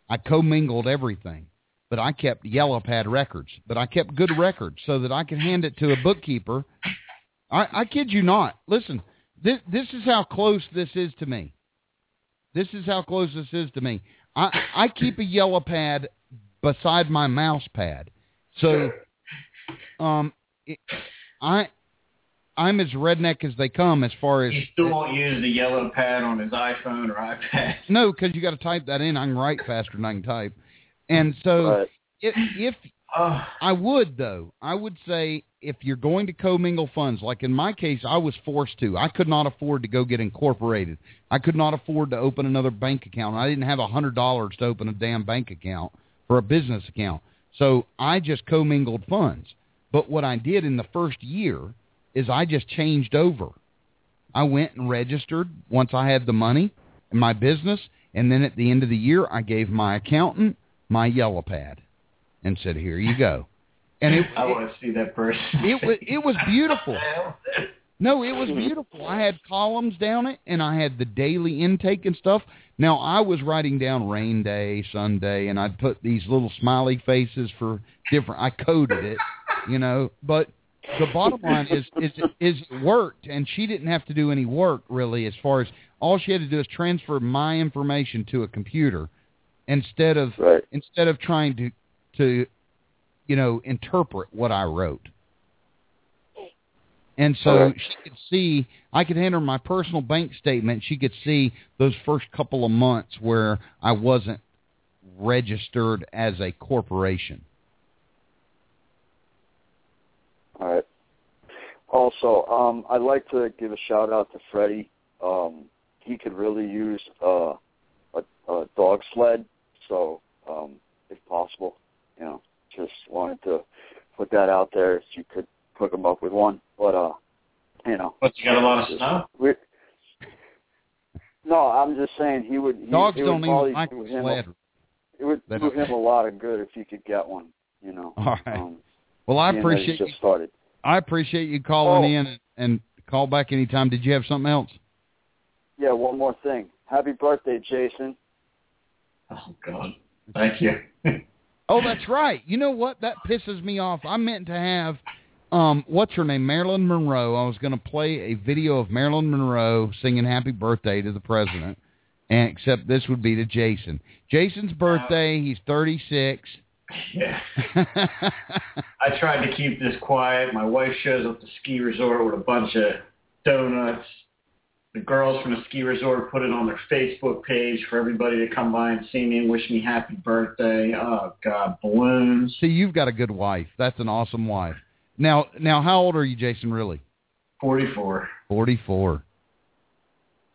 I co-mingled everything, but I kept yellow pad records. But I kept good records so that I could hand it to a bookkeeper. I, I kid you not. Listen, this this is how close this is to me. This is how close this is to me. I, I keep a yellow pad beside my mouse pad. So um, it, I, I'm as redneck as they come as far as... You still won't use the yellow pad on his iPhone or iPad. No, because you got to type that in. I can write faster than I can type. And so right. if, if uh, I would, though, I would say if you're going to commingle funds, like in my case, I was forced to. I could not afford to go get incorporated. I could not afford to open another bank account. I didn't have one hundred dollars to open a damn bank account for a business account. So I just commingled funds. But what I did in the first year is I just changed over. I went and registered once I had the money in my business, and then at the end of the year, I gave my accountant my yellow pad and said, here you go. And it, I want to see that person. It was it was beautiful. No, it was beautiful. I had columns down it, and I had the daily intake and stuff. Now, I was writing down rain day, Sunday, and I'd put these little smiley faces for different. I coded it, you know. But the bottom line is, is, is it worked, and she didn't have to do any work, really, as far as all she had to do is transfer my information to a computer instead of right. instead of trying to to you know interpret what I wrote. And so right. she could see, I could hand her my personal bank statement. She could see those first couple of months where I wasn't registered as a corporation. All right. Also, um, I'd like to give a shout out to Freddie. Um, he could really use uh, a, a dog sled, so um, if possible, you know, just wanted to put that out there. If you could hook him up with one, but uh, you know. But you got a lot of snow. We're, no, I'm just saying he would. He, dogs it don't would even like a sled. It would do him a lot of good if you could get one. You know. All right. Um, well, I appreciate you. Just started. I appreciate you calling oh. in and, and call back anytime. Did you have something else? Yeah, one more thing. Happy birthday, Jason. Oh, God. Thank you. Oh, that's right. You know what? That pisses me off. I meant to have, um, what's her name, Marilyn Monroe. I was going to play a video of Marilyn Monroe singing happy birthday to the president, and except this would be to Jason. Jason's birthday, he's thirty-six. Yeah. I tried to keep this quiet. My wife shows up at the ski resort with a bunch of donuts. The girls from the ski resort put it on their Facebook page for everybody to come by and see me and wish me happy birthday. Oh, God, balloons. See, you've got a good wife. That's an awesome wife. Now, now, how old are you, Jason, really? forty-four. forty-four.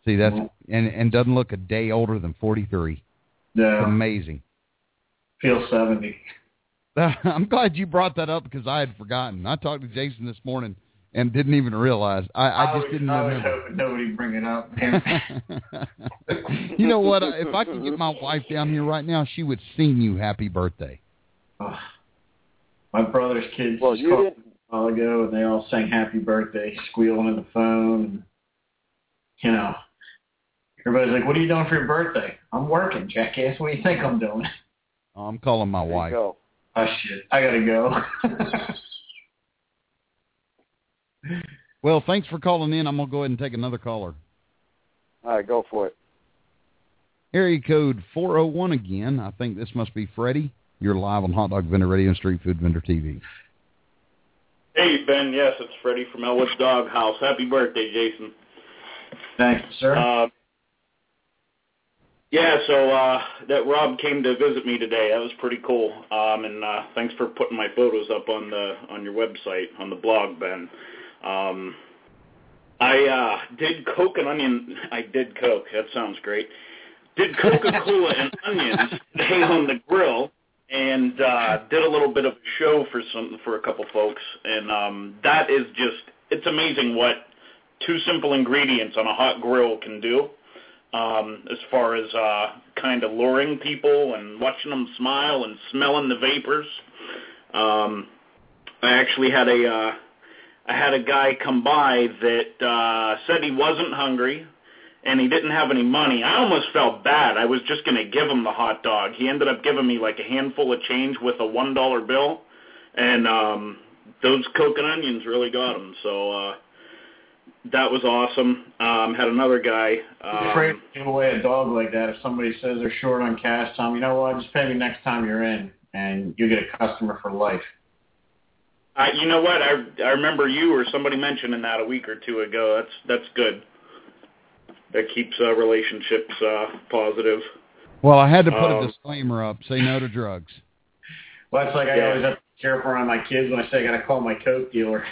See, that's yeah. and, and doesn't look a day older than forty-three. No. It's amazing. Feel seventy. I'm glad you brought that up because I had forgotten. I talked to Jason this morning and didn't even realize. I, I, I just was, didn't I remember. I was hoping nobody would bring it up. You know what? If I could get my wife down here right now, she would sing you happy birthday. Oh, my brother's kids well, you called didn't... a while ago, and they all sang happy birthday, squealing on the phone. And, you know, everybody's like, what are you doing for your birthday? I'm working, jackass. What do you think I'm doing? Oh, I'm calling my wife. Go. Oh, shit. I got to go. Well, thanks for calling in. I'm going to go ahead and take another caller. All right, go for it. Area code four oh one again. I think this must be Freddie. You're live on Hot Dog Vendor Radio and Street Food Vendor T V. Hey, Ben. Yes, it's Freddie from Elwood Dog House. Happy birthday, Jason. Thanks, sir. Uh, Yeah, so uh, that Rob came to visit me today. That was pretty cool. Um, and uh, thanks for putting my photos up on the on your website, on the blog, Ben. Um, I uh, did Coke and onion. I did Coke. That sounds great. Did Coca-Cola and onions today on the grill, and uh, did a little bit of a show for some for a couple folks. And um, that is just it's amazing what two simple ingredients on a hot grill can do. Um, as far as uh, kind of luring people and watching them smile and smelling the vapors. Um, I actually had a, uh, I had a guy come by that uh, said he wasn't hungry and he didn't have any money. I almost felt bad. I was just going to give him the hot dog. He ended up giving me like a handful of change with a one dollar bill, and um, those Coke and onions really got him, so... Uh, That was awesome. Um, had another guy. Um, I'm afraid to give away a dog like that if somebody says they're short on cash. Tom, you know what? Just pay me next time you're in, and you get a customer for life. Uh, you know what? I I remember you or somebody mentioning that a week or two ago. That's that's good. That keeps uh, relationships uh, positive. Well, I had to put um, a disclaimer up. Say no to drugs. Well, it's like yeah. I always have to be careful around my kids when I say I got to call my Coke dealer.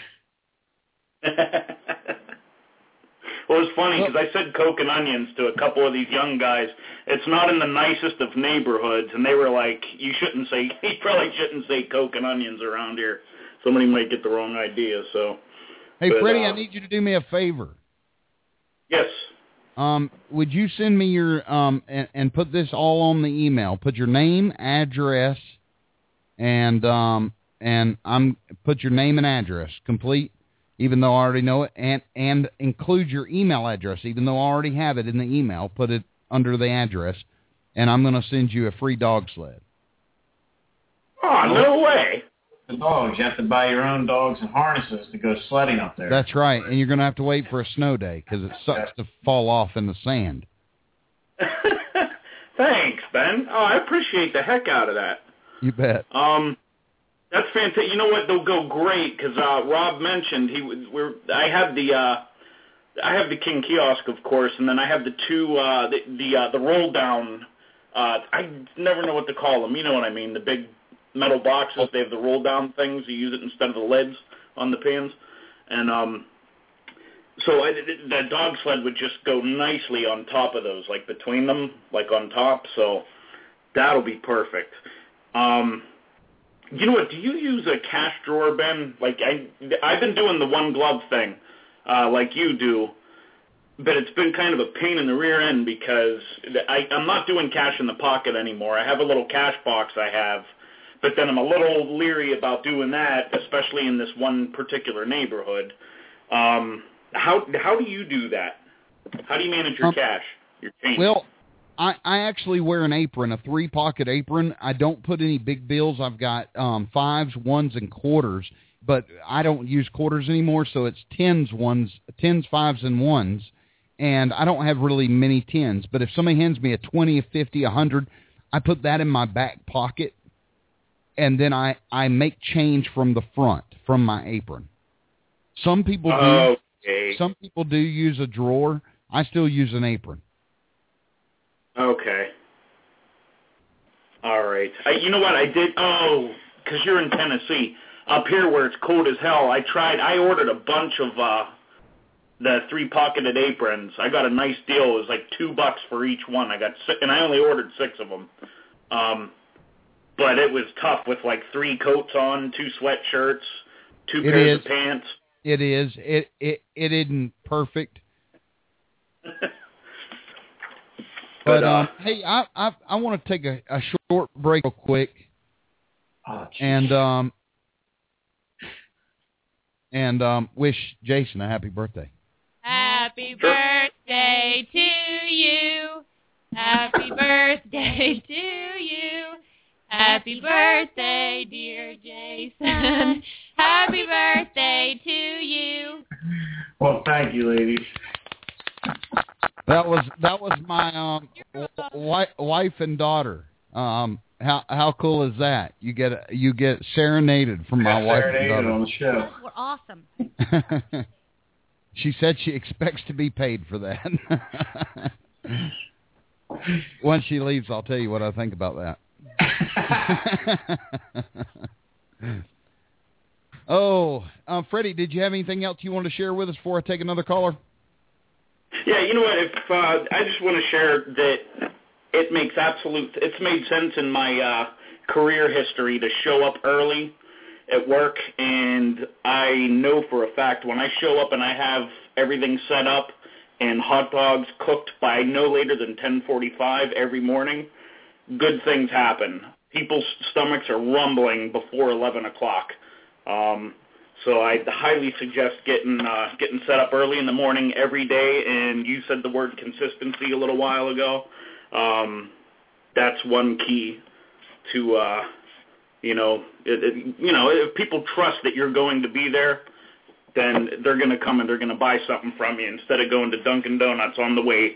Well, it's funny because I said Coke and onions to a couple of these young guys. It's not in the nicest of neighborhoods, and they were like, "You shouldn't say. You probably shouldn't say Coke and onions around here. Somebody might get the wrong idea." So, hey, but, Freddie, uh, I need you to do me a favor. Yes. Um, would you send me your um and, and put this all on the email? Put your name, address, and um and I'm put your name and address complete. Even though I already know it, and, and include your email address, even though I already have it in the email, put it under the address, and I'm going to send you a free dog sled. Oh, no way. The dogs. You have to buy your own dogs and harnesses to go sledding up there. That's right, and you're going to have to wait for a snow day because it sucks to fall off in the sand. Thanks, Ben. Oh, I appreciate the heck out of that. You bet. Um, that's fantastic. You know what? They'll go great because uh, Rob mentioned he. We're. I have the. Uh, I have the King Kiosk, of course, and then I have the two. Uh, the the, uh, the roll down. Uh, I never know what to call them. You know what I mean? The big metal boxes. They have the roll down things. You use it instead of the lids on the pans, and um. So I, the dog sled would just go nicely on top of those, like between them, like on top. So that'll be perfect. Um, you know what? Do you use a cash drawer, Ben? Like I, I've been doing the one glove thing, uh, like you do, but it's been kind of a pain in the rear end because I, I'm not doing cash in the pocket anymore. I have a little cash box I have, but then I'm a little leery about doing that, especially in this one particular neighborhood. Um, How how do you do that? How do you manage your um, cash, your change? Well, I, I actually wear an apron, a three-pocket apron. I don't put any big bills. I've got um, fives, ones, and quarters, but I don't use quarters anymore, so it's tens, ones, tens, fives, and ones, and I don't have really many tens. But if somebody hands me a twenty, a fifty, a hundred, I put that in my back pocket, and then I, I make change from the front, from my apron. Some people oh. do... Some people do use a drawer. I still use an apron. Okay. All right. I, you know what I did? Oh, because you're in Tennessee. Up here where it's cold as hell, I tried. I ordered a bunch of uh, the three-pocketed aprons. I got a nice deal. It was like two bucks for each one. I got six, and I only ordered six of them. Um, but it was tough with like three coats on, two sweatshirts, two it pairs is. of pants. It is. It it it isn't perfect. but, but uh, um, hey, I I, I want to take a, a short break real quick, oh, and um, and um, wish Jason a happy birthday. Happy birthday to you. Happy birthday to you. Happy birthday, dear Jason. Happy birthday to you. Well, thank you, ladies. That was that was my um, w- wife and daughter. Um, how how cool is that? You get a, you get serenaded from my wife and daughter on the show. We're awesome. She said she expects to be paid for that. Once she leaves, I'll tell you what I think about that. oh, uh, Freddie, did you have anything else you wanted to share with us before I take another caller? Yeah, you know what? If uh, I just want to share that it makes absolute, it's made sense in my uh, career history to show up early at work, and I know for a fact when I show up and I have everything set up and hot dogs cooked by no later than ten forty-five every morning, good things happen. People's stomachs are rumbling before eleven o'clock. Um, so I highly suggest getting uh, getting set up early in the morning every day. And you said the word consistency a little while ago. Um, that's one key to, uh, you know, it, it, you know, if people trust that you're going to be there, then they're going to come and they're going to buy something from you instead of going to Dunkin' Donuts on the way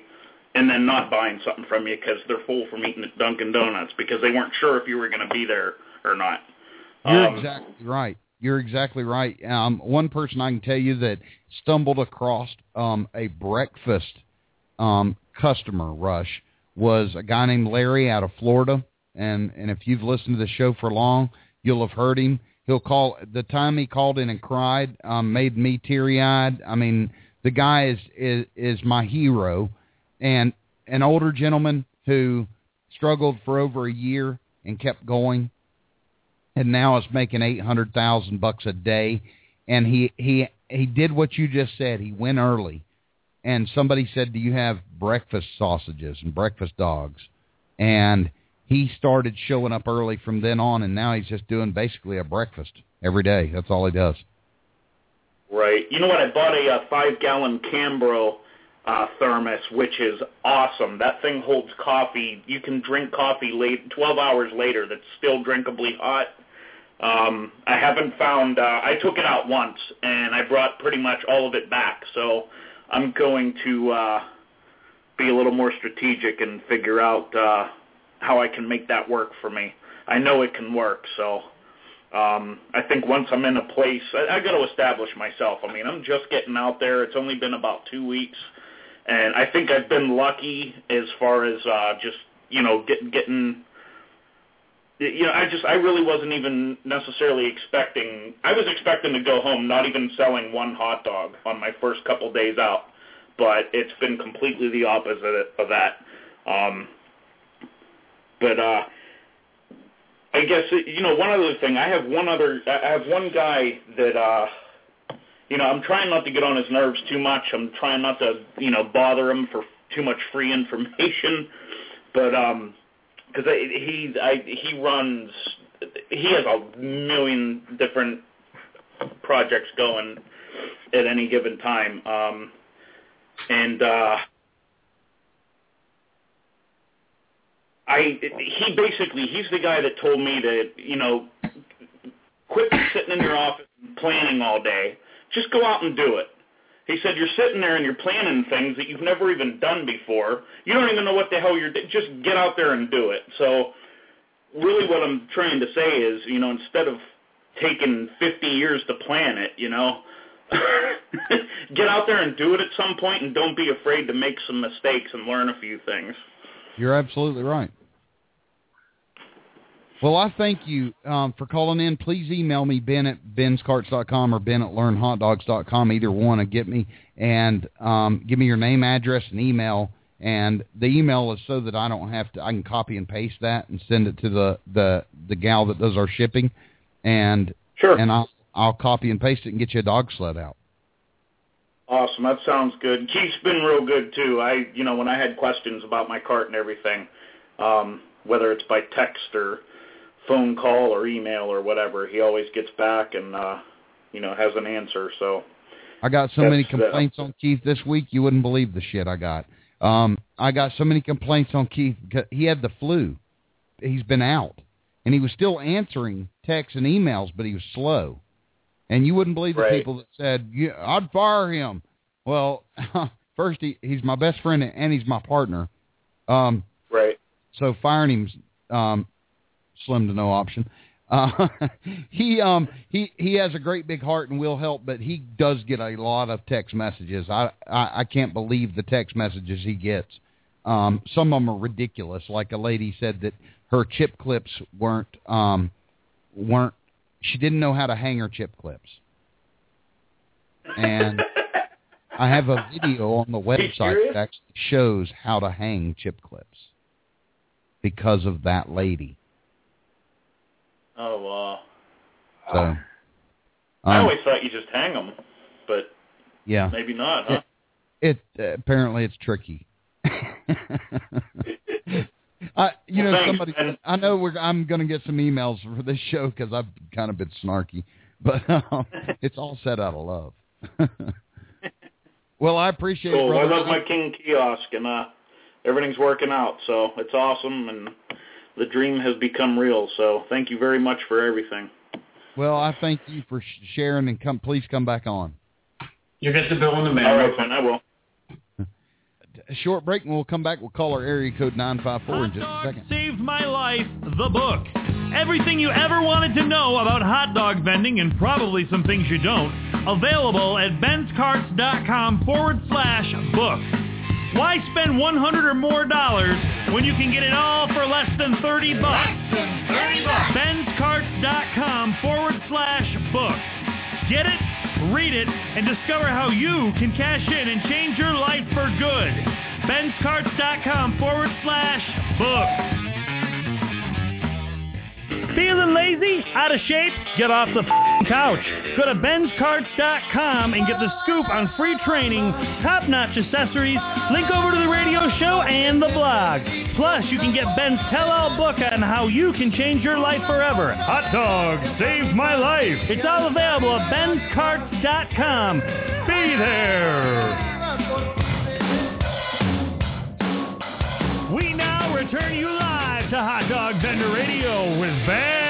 and then not buying something from you because they're full from eating at Dunkin' Donuts because they weren't sure if you were going to be there or not. Um, You're exactly right. You're exactly right. Um, one person I can tell you that stumbled across um, a breakfast um, customer rush was a guy named Larry out of Florida. And, and if you've listened to the show for long, you'll have heard him. He'll call the time he called in and cried um, made me teary-eyed. I mean, the guy is is, is my hero. And an older gentleman who struggled for over a year and kept going and now is making eight hundred thousand bucks a day. And he, he, he did what you just said. He went early and somebody said, do you have breakfast sausages and breakfast dogs? And he started showing up early from then on. And now he's just doing basically a breakfast every day. That's all he does. Right. You know what? I bought a, a five gallon Cambro Uh, thermos, which is awesome. That thing holds coffee. You can drink coffee late, twelve hours later that's still drinkably hot. Um, I haven't found, uh, I took it out once, and I brought pretty much all of it back, so I'm going to uh, be a little more strategic and figure out uh, how I can make that work for me. I know it can work, so um, I think once I'm in a place, I, I got to establish myself. I mean, I'm just getting out there. It's only been about two weeks, and I think I've been lucky as far as uh, just, you know, get, getting, you know, I just, I really wasn't even necessarily expecting, I was expecting to go home not even selling one hot dog on my first couple days out, but it's been completely the opposite of that. Um, but, uh, I guess, you know, one other thing, I have one other, I have one guy that, uh, you know, I'm trying not to get on his nerves too much. I'm trying not to, you know, bother him for too much free information. But, um, because he, I, he runs, he has a million different projects going at any given time. Um, and, uh, I, he basically, he's the guy that told me to, you know, quit sitting in your office and planning all day. Just go out and do it. He said, you're sitting there and you're planning things that you've never even done before. You don't even know what the hell you're doing. Just get out there and do it. So really what I'm trying to say is, you know, instead of taking fifty years to plan it, you know, get out there and do it at some point and don't be afraid to make some mistakes and learn a few things. You're absolutely right. Well, I thank you um, for calling in. Please email me, Ben at bens carts dot com or Ben at learn hot dogs dot com, either one, and get me. And um, give me your name, address, and email. And the email is so that I don't have to, I can copy and paste that and send it to the, the, the gal that does our shipping. And sure. And I'll, I'll copy and paste it and get you a dog sled out. Awesome. That sounds good. Keith's been real good, too. I, you know, when I had questions about my cart and everything, um, whether it's by text or phone call or email or whatever, he always gets back and, uh, you know, has an answer. So I got so many complaints that. on Keith this week. You wouldn't believe the shit I got. Um, I got so many complaints on Keith. He had the flu. He's been out and he was still answering texts and emails, but he was slow. And you wouldn't believe the right. people that said, yeah, I'd fire him. Well, first he, he's my best friend and he's my partner. Um, right. So firing him's, um, slim to no option. Uh, he um he, he has a great big heart and will help, but he does get a lot of text messages. I I, I can't believe the text messages he gets. Um, some of them are ridiculous. Like a lady said that her chip clips weren't um weren't she didn't know how to hang her chip clips. And I have a video on the website that actually shows how to hang chip clips because of that lady. Oh, wow. Uh, so, um, I always thought you just hang them, but yeah, maybe not, huh? It, it uh, apparently it's tricky. I, you well, know, thanks, somebody. Ben. I know we're. I'm going to get some emails for this show because I've kind of been snarky, but um, it's all set out of love. Well, I appreciate. Cool. It, I love my King kiosk, and uh, everything's working out, so it's awesome, and. The dream has become real, so thank you very much for everything. Well, I thank you for sharing, and come, please come back on. You'll get the bill in the mail. All right, fine, I will. A short break, and we'll come back. We'll call our area code nine five four in just a second. Hot Dog Saved My Life, the book. Everything you ever wanted to know about hot dog vending, and probably some things you don't, available at bens carts dot com forward slash book. Why spend one hundred or more dollars when you can get it all for less than thirty bucks? Less than thirty bucks. bens carts dot com forward slash book. Get it, read it, and discover how you can cash in and change your life for good. bens carts dot com forward slash book. Feeling lazy? Out of shape? Get off the f***ing couch. Go to bens carts dot com and get the scoop on free training, top-notch accessories, link over to the radio show and the blog. Plus, you can get Ben's tell-all book on how you can change your life forever. Hot Dog Saved My Life. It's all available at bens carts dot com. Be there. We now return you live to Hot Dog Vendor Radio with Ben.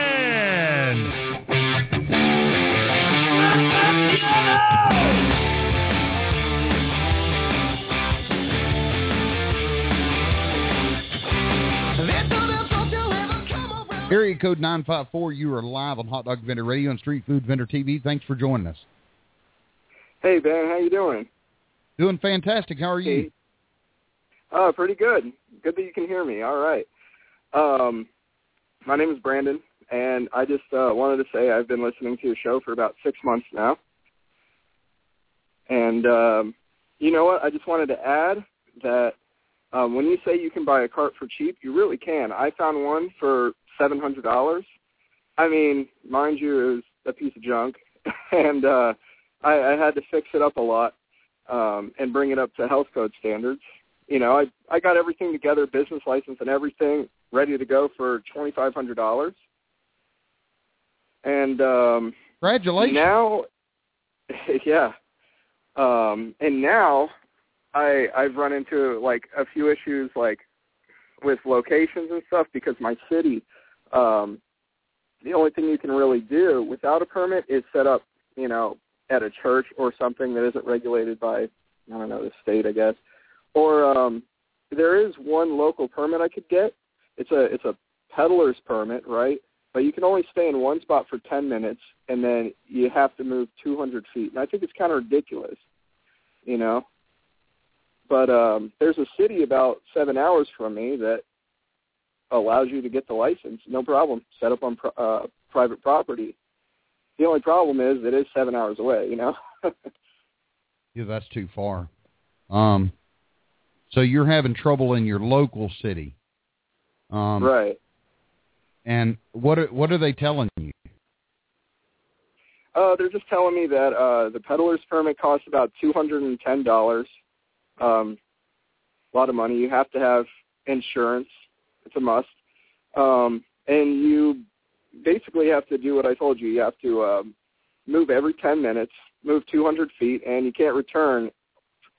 Area code nine five four. You are live on Hot Dog Vendor Radio and Street Food Vendor T V. Thanks for joining us. Hey, Ben. How you doing? Doing fantastic. How are hey. you? Uh, pretty good. Good that you can hear me. All right. Um, my name is Brandon, and I just uh, wanted to say I've been listening to your show for about six months now. And um, you know what? I just wanted to add that um, when you say you can buy a cart for cheap, you really can. I found one for seven hundred dollars. I mean, mind you, it was a piece of junk, and uh, I, I had to fix it up a lot um, and bring it up to health code standards. You know, I I got everything together, business license and everything, ready to go for twenty-five hundred dollars. And um, congratulations. Now, yeah. Um, and now I, I've run into, like, a few issues, like, with locations and stuff because my city, um, the only thing you can really do without a permit is set up, you know, at a church or something that isn't regulated by, I don't know, the state, I guess. Or um, there is one local permit I could get. It's a it's a peddler's permit, right? But you can only stay in one spot for ten minutes, and then you have to move two hundred feet. And I think it's kind of ridiculous, you know. But um, there's a city about seven hours from me that allows you to get the license, no problem, set up on uh, private property. The only problem is it is seven hours away, you know. Yeah, that's too far. Um, so you're having trouble in your local city. Um, right. And what are, what are they telling you? Uh, they're just telling me that uh, the peddler's permit costs about two hundred ten dollars. Um, a lot of money. You have to have insurance. It's a must. Um, and you basically have to do what I told you. You have to um, move every ten minutes, move two hundred feet, and you can't return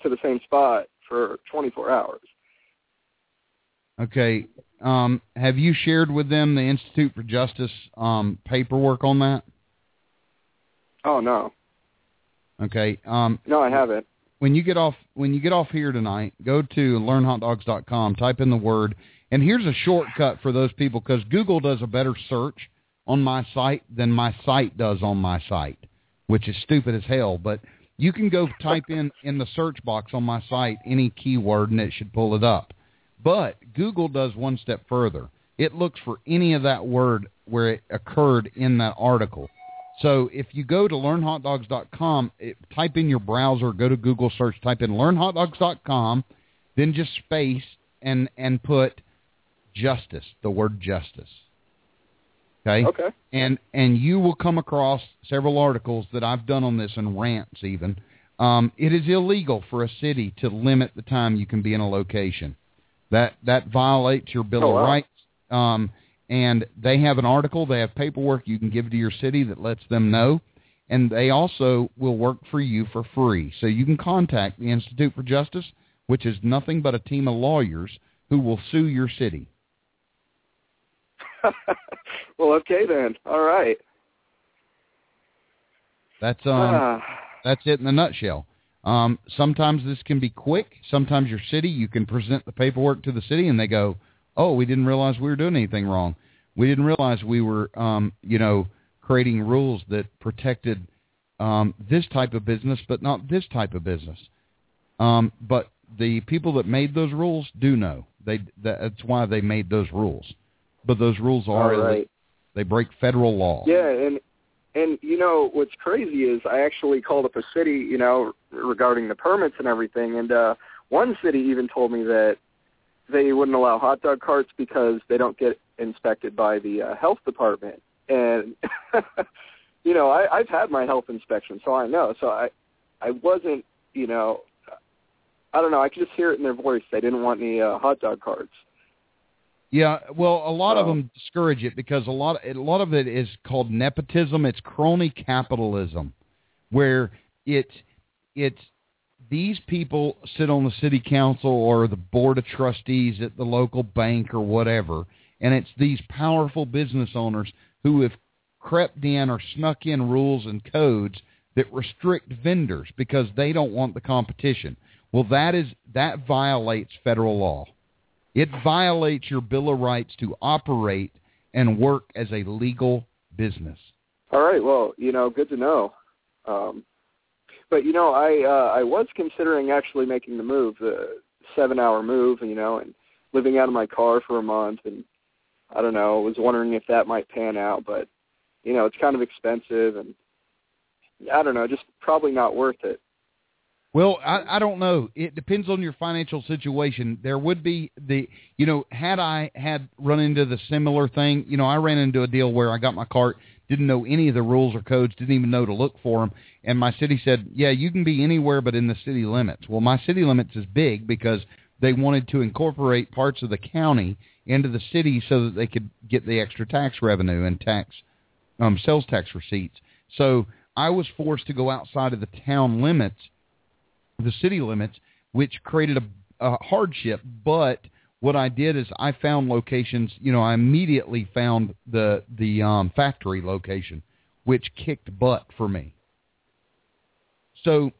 to the same spot for twenty-four hours. Okay. Um, have you shared with them the Institute for Justice um, paperwork on that? Oh, no. Okay. Um, no, I haven't. When you get off when you get off here tonight, go to learn hot dogs dot com, type in the word, and here's a shortcut for those people because Google does a better search on my site than my site does on my site, which is stupid as hell. But you can go type in in the search box on my site any keyword, and it should pull it up. But Google does one step further. It looks for any of that word where it occurred in that article. So if you go to learn hot dogs dot com, it, type in your browser, go to Google search, type in learn hot dogs dot com, then just space and, and put justice, the word justice. Okay? Okay. And, and you will come across several articles that I've done on this and rants even. Um, it is illegal for a city to limit the time you can be in a location. That that violates your Bill oh, wow. of Rights, um, and they have an article, they have paperwork you can give to your city that lets them know, and they also will work for you for free. So you can contact the Institute for Justice, which is nothing but a team of lawyers who will sue your city. Well, okay then. All right. That's um, ah. that's it in a nutshell. Um, sometimes this can be quick. Sometimes your city, you can present the paperwork to the city and they go, oh, we didn't realize we were doing anything wrong. We didn't realize we were, um, you know, creating rules that protected um, this type of business, but not this type of business. Um, but the people that made those rules do know. They, that's why they made those rules. But those rules are, All right. they, they break federal law. Yeah, and And, you know, what's crazy is I actually called up a city, you know, regarding the permits and everything. And uh, one city even told me that they wouldn't allow hot dog carts because they don't get inspected by the uh, health department. And, you know, I, I've had my health inspection, so I know. So I, I wasn't, you know, I don't know. I could just hear it in their voice. They didn't want any uh, hot dog carts. Yeah, well, a lot of them discourage it because a lot, a lot of it is called nepotism. It's crony capitalism, where it's it's these people sit on the city council or the board of trustees at the local bank or whatever, and it's these powerful business owners who have crept in or snuck in rules and codes that restrict vendors because they don't want the competition. Well, that is that violates federal law. It violates your Bill of Rights to operate and work as a legal business. All right. Well, you know, good to know. Um, but, you know, I uh, I was considering actually making the move, the seven-hour move, you know, and living out of my car for a month. And I don't know, was wondering if that might pan out. But, you know, it's kind of expensive and, I don't know, just probably not worth it. Well, I, I don't know. It depends on your financial situation. There would be the, you know, had I had run into the similar thing, you know, I ran into a deal where I got my cart, didn't know any of the rules or codes, didn't even know to look for them. And my city said, yeah, you can be anywhere but in the city limits. Well, my city limits is big because they wanted to incorporate parts of the county into the city so that they could get the extra tax revenue and tax um, sales tax receipts. So I was forced to go outside of the town limits, the city limits, which created a, a hardship. But what I did is I found locations, you know, I immediately found the, the um, factory location, which kicked butt for me. So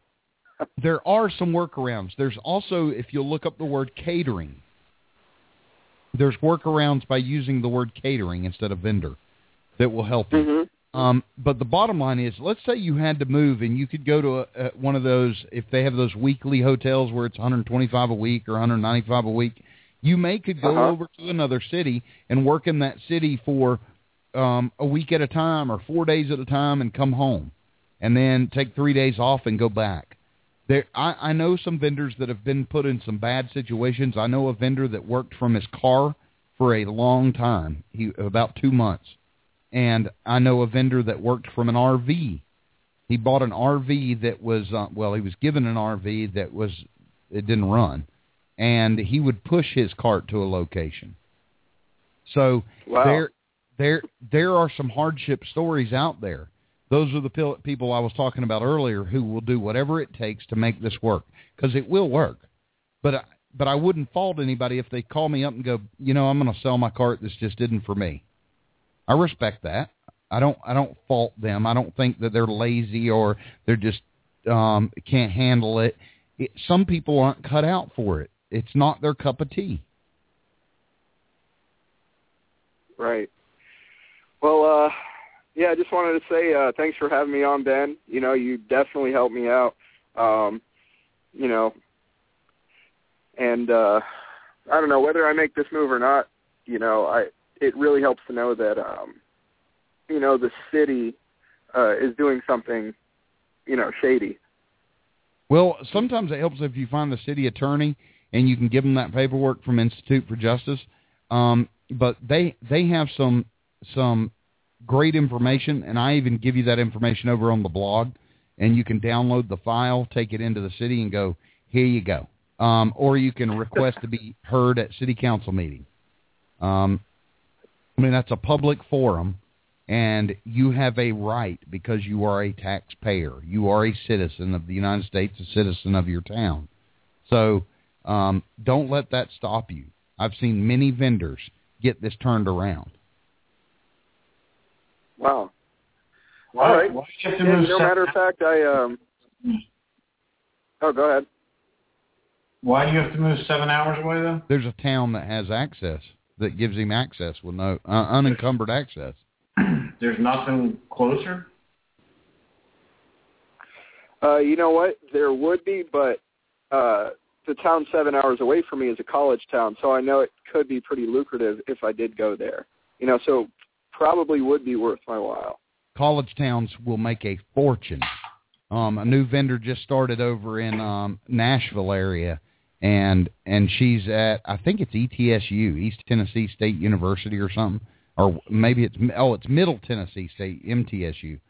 there are some workarounds. There's also, if you look up the word catering, there's workarounds by using the word catering instead of vendor that will help you. Mm-hmm. Um, but the bottom line is, let's say you had to move and you could go to a, a, one of those, if they have those weekly hotels where it's one hundred twenty-five a week or one hundred ninety-five a week, you may could go uh-huh. over to another city and work in that city for um, a week at a time or four days at a time and come home and then take three days off and go back. There, I, I know some vendors that have been put in some bad situations. I know a vendor that worked from his car for a long time, he, about two months. And I know a vendor that worked from an R V. He bought an R V that was, uh, well, he was given an R V that was, it didn't run. And he would push his cart to a location. So wow. there there, there are some hardship stories out there. Those are the people I was talking about earlier who will do whatever it takes to make this work, because it will work. But I, but I wouldn't fault anybody if they call me up and go, you know, I'm going to sell my cart. This just isn't for me. I respect that. I don't I don't fault them. I don't think that they're lazy or they're just um, can't handle it. it. Some people aren't cut out for it. It's not their cup of tea. Right. Well, uh, yeah, I just wanted to say uh, thanks for having me on, Ben. You know, you definitely helped me out, um, you know. And uh, I don't know, whether I make this move or not, you know, I – it really helps to know that, um, you know, the city uh, is doing something, you know, shady. Well, sometimes it helps if you find the city attorney and you can give them that paperwork from Institute for Justice. Um, but they they have some some great information, and I even give you that information over on the blog, and you can download the file, take it into the city, and go, here you go. Um, or you can request to be heard at city council meeting. Um I mean, that's a public forum, and you have a right because you are a taxpayer. You are a citizen of the United States, a citizen of your town. So um, don't let that stop you. I've seen many vendors get this turned around. Wow. Well, all right. Well, as a matter of fact, I um. Oh, go ahead. Why do you have to move seven hours away, though? There's a town that has access. That gives him access with no uh, unencumbered access. There's nothing closer? Uh, you know what? There would be, but uh, the town seven hours away from me is a college town, so I know it could be pretty lucrative if I did go there. You know, so probably would be worth my while. College towns will make a fortune. Um, a new vendor just started over in um, Nashville area. And and she's at, I think it's E T S U, East Tennessee State University or something. Or maybe it's, oh, it's Middle Tennessee State, M T S U.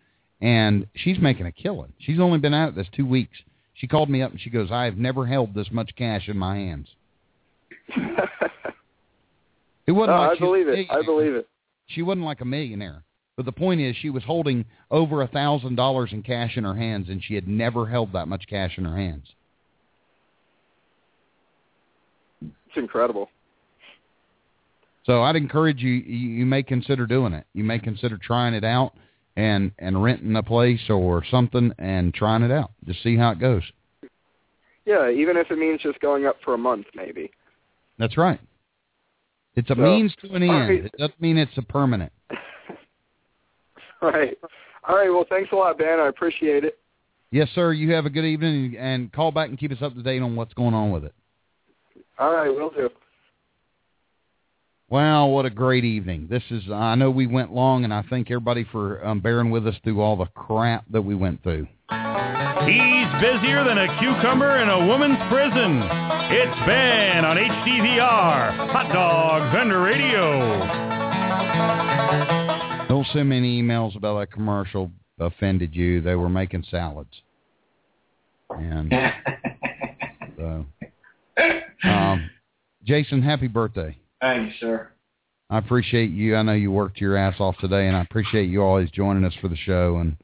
And she's making a killing. She's only been at it this two weeks. She called me up and she goes, I have never held this much cash in my hands. It wasn't no, like I believe it. I believe it. She wasn't like a millionaire. But the point is she was holding over one thousand dollars in cash in her hands, and she had never held that much cash in her hands. It's incredible. So I'd encourage you, you may consider doing it. You may consider trying it out and, and renting a place or something and trying it out. Just see how it goes. Yeah, even if it means just going up for a month maybe. That's right. It's a so, means to an end. Right. It doesn't mean it's a permanent. Right. All right. Well, thanks a lot, Ben. I appreciate it. Yes, sir. You have a good evening, and call back and keep us up to date on what's going on with it. All right. Will do. Wow, what a great evening. This is, I know we went long, and I thank everybody for um, bearing with us through all the crap that we went through. He's busier than a cucumber in a woman's prison. It's Ben on H D V R, Hot Dog Vendor Radio. Don't send me any emails about that commercial offended you. They were making salads. And so, um, Jason, happy birthday. Thank you, sir. I appreciate you. I know you worked your ass off today, and I appreciate you always joining us for the show. And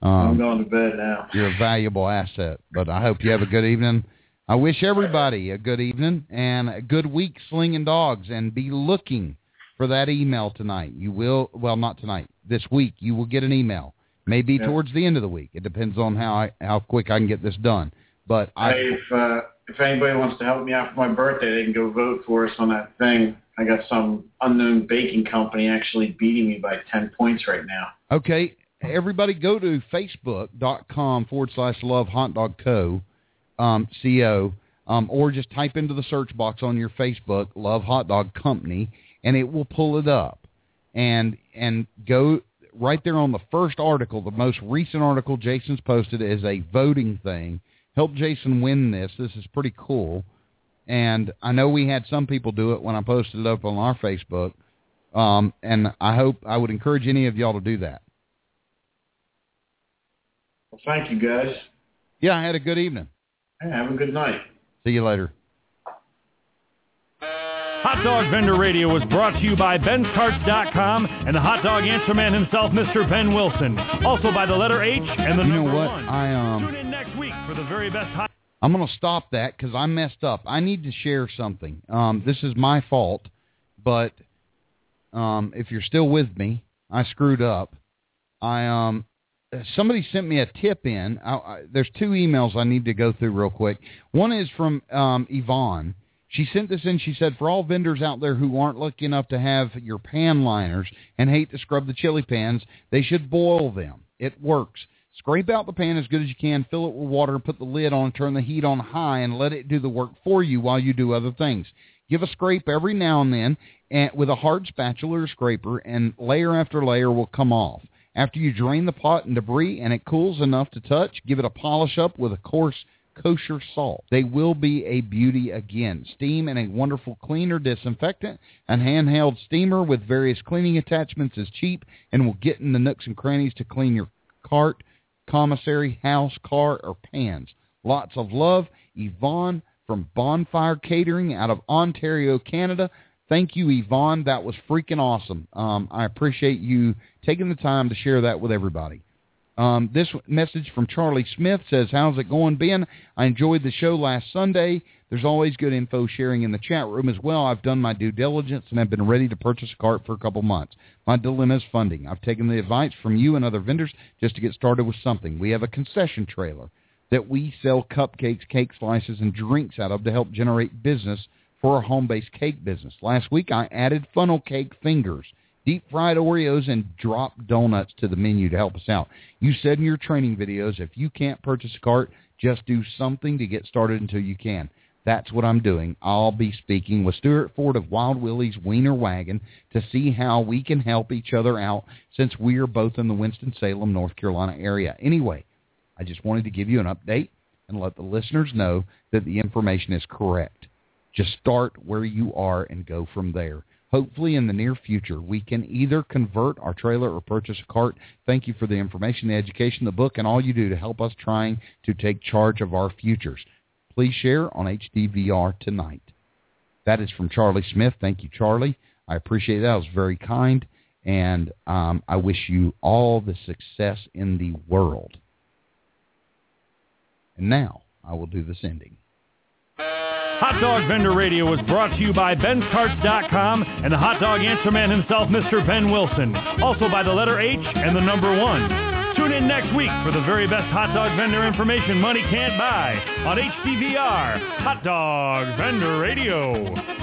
um, I'm going to bed now. You're a valuable asset, but I hope you have a good evening. I wish everybody a good evening and a good week slinging dogs, and be looking for that email tonight. You will, well, not tonight, this week. You will get an email, maybe yeah. towards the end of the week. It depends on how I, how quick I can get this done. But I, if uh, if anybody wants to help me out for my birthday, they can go vote for us on that thing. I got some unknown baking company actually beating me by ten points right now. Okay. Everybody go to facebook.com forward slash love hot dog co, um, co, um, or just type into the search box on your Facebook, Love Hot Dog Company, and it will pull it up. And and go right there on the first article, the most recent article Jason's posted is a voting thing. Help Jason win this. This is pretty cool. And I know we had some people do it when I posted it up on our Facebook. Um, and I hope I would encourage any of y'all to do that. Well, thank you, guys. Yeah, I had a good evening. Hey, have a good night. See you later. Hot Dog Vendor Radio was brought to you by Ben's Carts dot com and the hot dog answer man himself, Mister Ben Wilson. Also by the letter H and the you number know what? one. I, um, Tune in next week for the very best hot... I'm going to stop that because I messed up. I need to share something. Um, this is my fault, but um, if you're still with me, I screwed up. I um, somebody sent me a tip in. I, I, there's two emails I need to go through real quick. One is from um, Yvonne. She sent this in. She said, for all vendors out there who aren't lucky enough to have your pan liners and hate to scrub the chili pans, they should boil them. It works. Scrape out the pan as good as you can, fill it with water, put the lid on, turn the heat on high, and let it do the work for you while you do other things. Give a scrape every now and then and with a hard spatula or scraper, and layer after layer will come off. After you drain the pot and debris and it cools enough to touch, give it a polish up with a coarse kosher salt. They will be a beauty again. Steam and a wonderful cleaner disinfectant. An handheld steamer with various cleaning attachments is cheap and will get in the nooks and crannies to clean your cart, commissary, house, car, or pans. Lots of love, Yvonne from Bonfire Catering out of Ontario, Canada. Thank you, Yvonne. That was freaking awesome. Um, I appreciate you taking the time to share that with everybody. Um, this message from Charlie Smith says, how's it going, Ben? I enjoyed the show last Sunday. There's always good info sharing in the chat room as well. I've done my due diligence and have been ready to purchase a cart for a couple months. My dilemma is funding. I've taken the advice from you and other vendors just to get started with something. We have a concession trailer that we sell cupcakes, cake slices, and drinks out of to help generate business for our home-based cake business. Last week, I added funnel cake fingers, deep-fried Oreos, and drop donuts to the menu to help us out. You said in your training videos, if you can't purchase a cart, just do something to get started until you can. That's what I'm doing. I'll be speaking with Stuart Ford of Wild Willy's Wiener Wagon to see how we can help each other out since we are both in the Winston-Salem, North Carolina area. Anyway, I just wanted to give you an update and let the listeners know that the information is correct. Just start where you are and go from there. Hopefully in the near future, we can either convert our trailer or purchase a cart. Thank you for the information, the education, the book, and all you do to help us trying to take charge of our futures. Please share on H D V R tonight. That is from Charlie Smith. Thank you, Charlie. I appreciate that. It was very kind, and um, I wish you all the success in the world. And now I will do this ending. Hot Dog Vendor Radio was brought to you by Ben's Carts dot com and the hot dog answer man himself, Mister Ben Wilson. Also by the letter H and the number one. Tune in next week for the very best hot dog vendor information money can't buy on H D V R, Hot Dog Vendor Radio.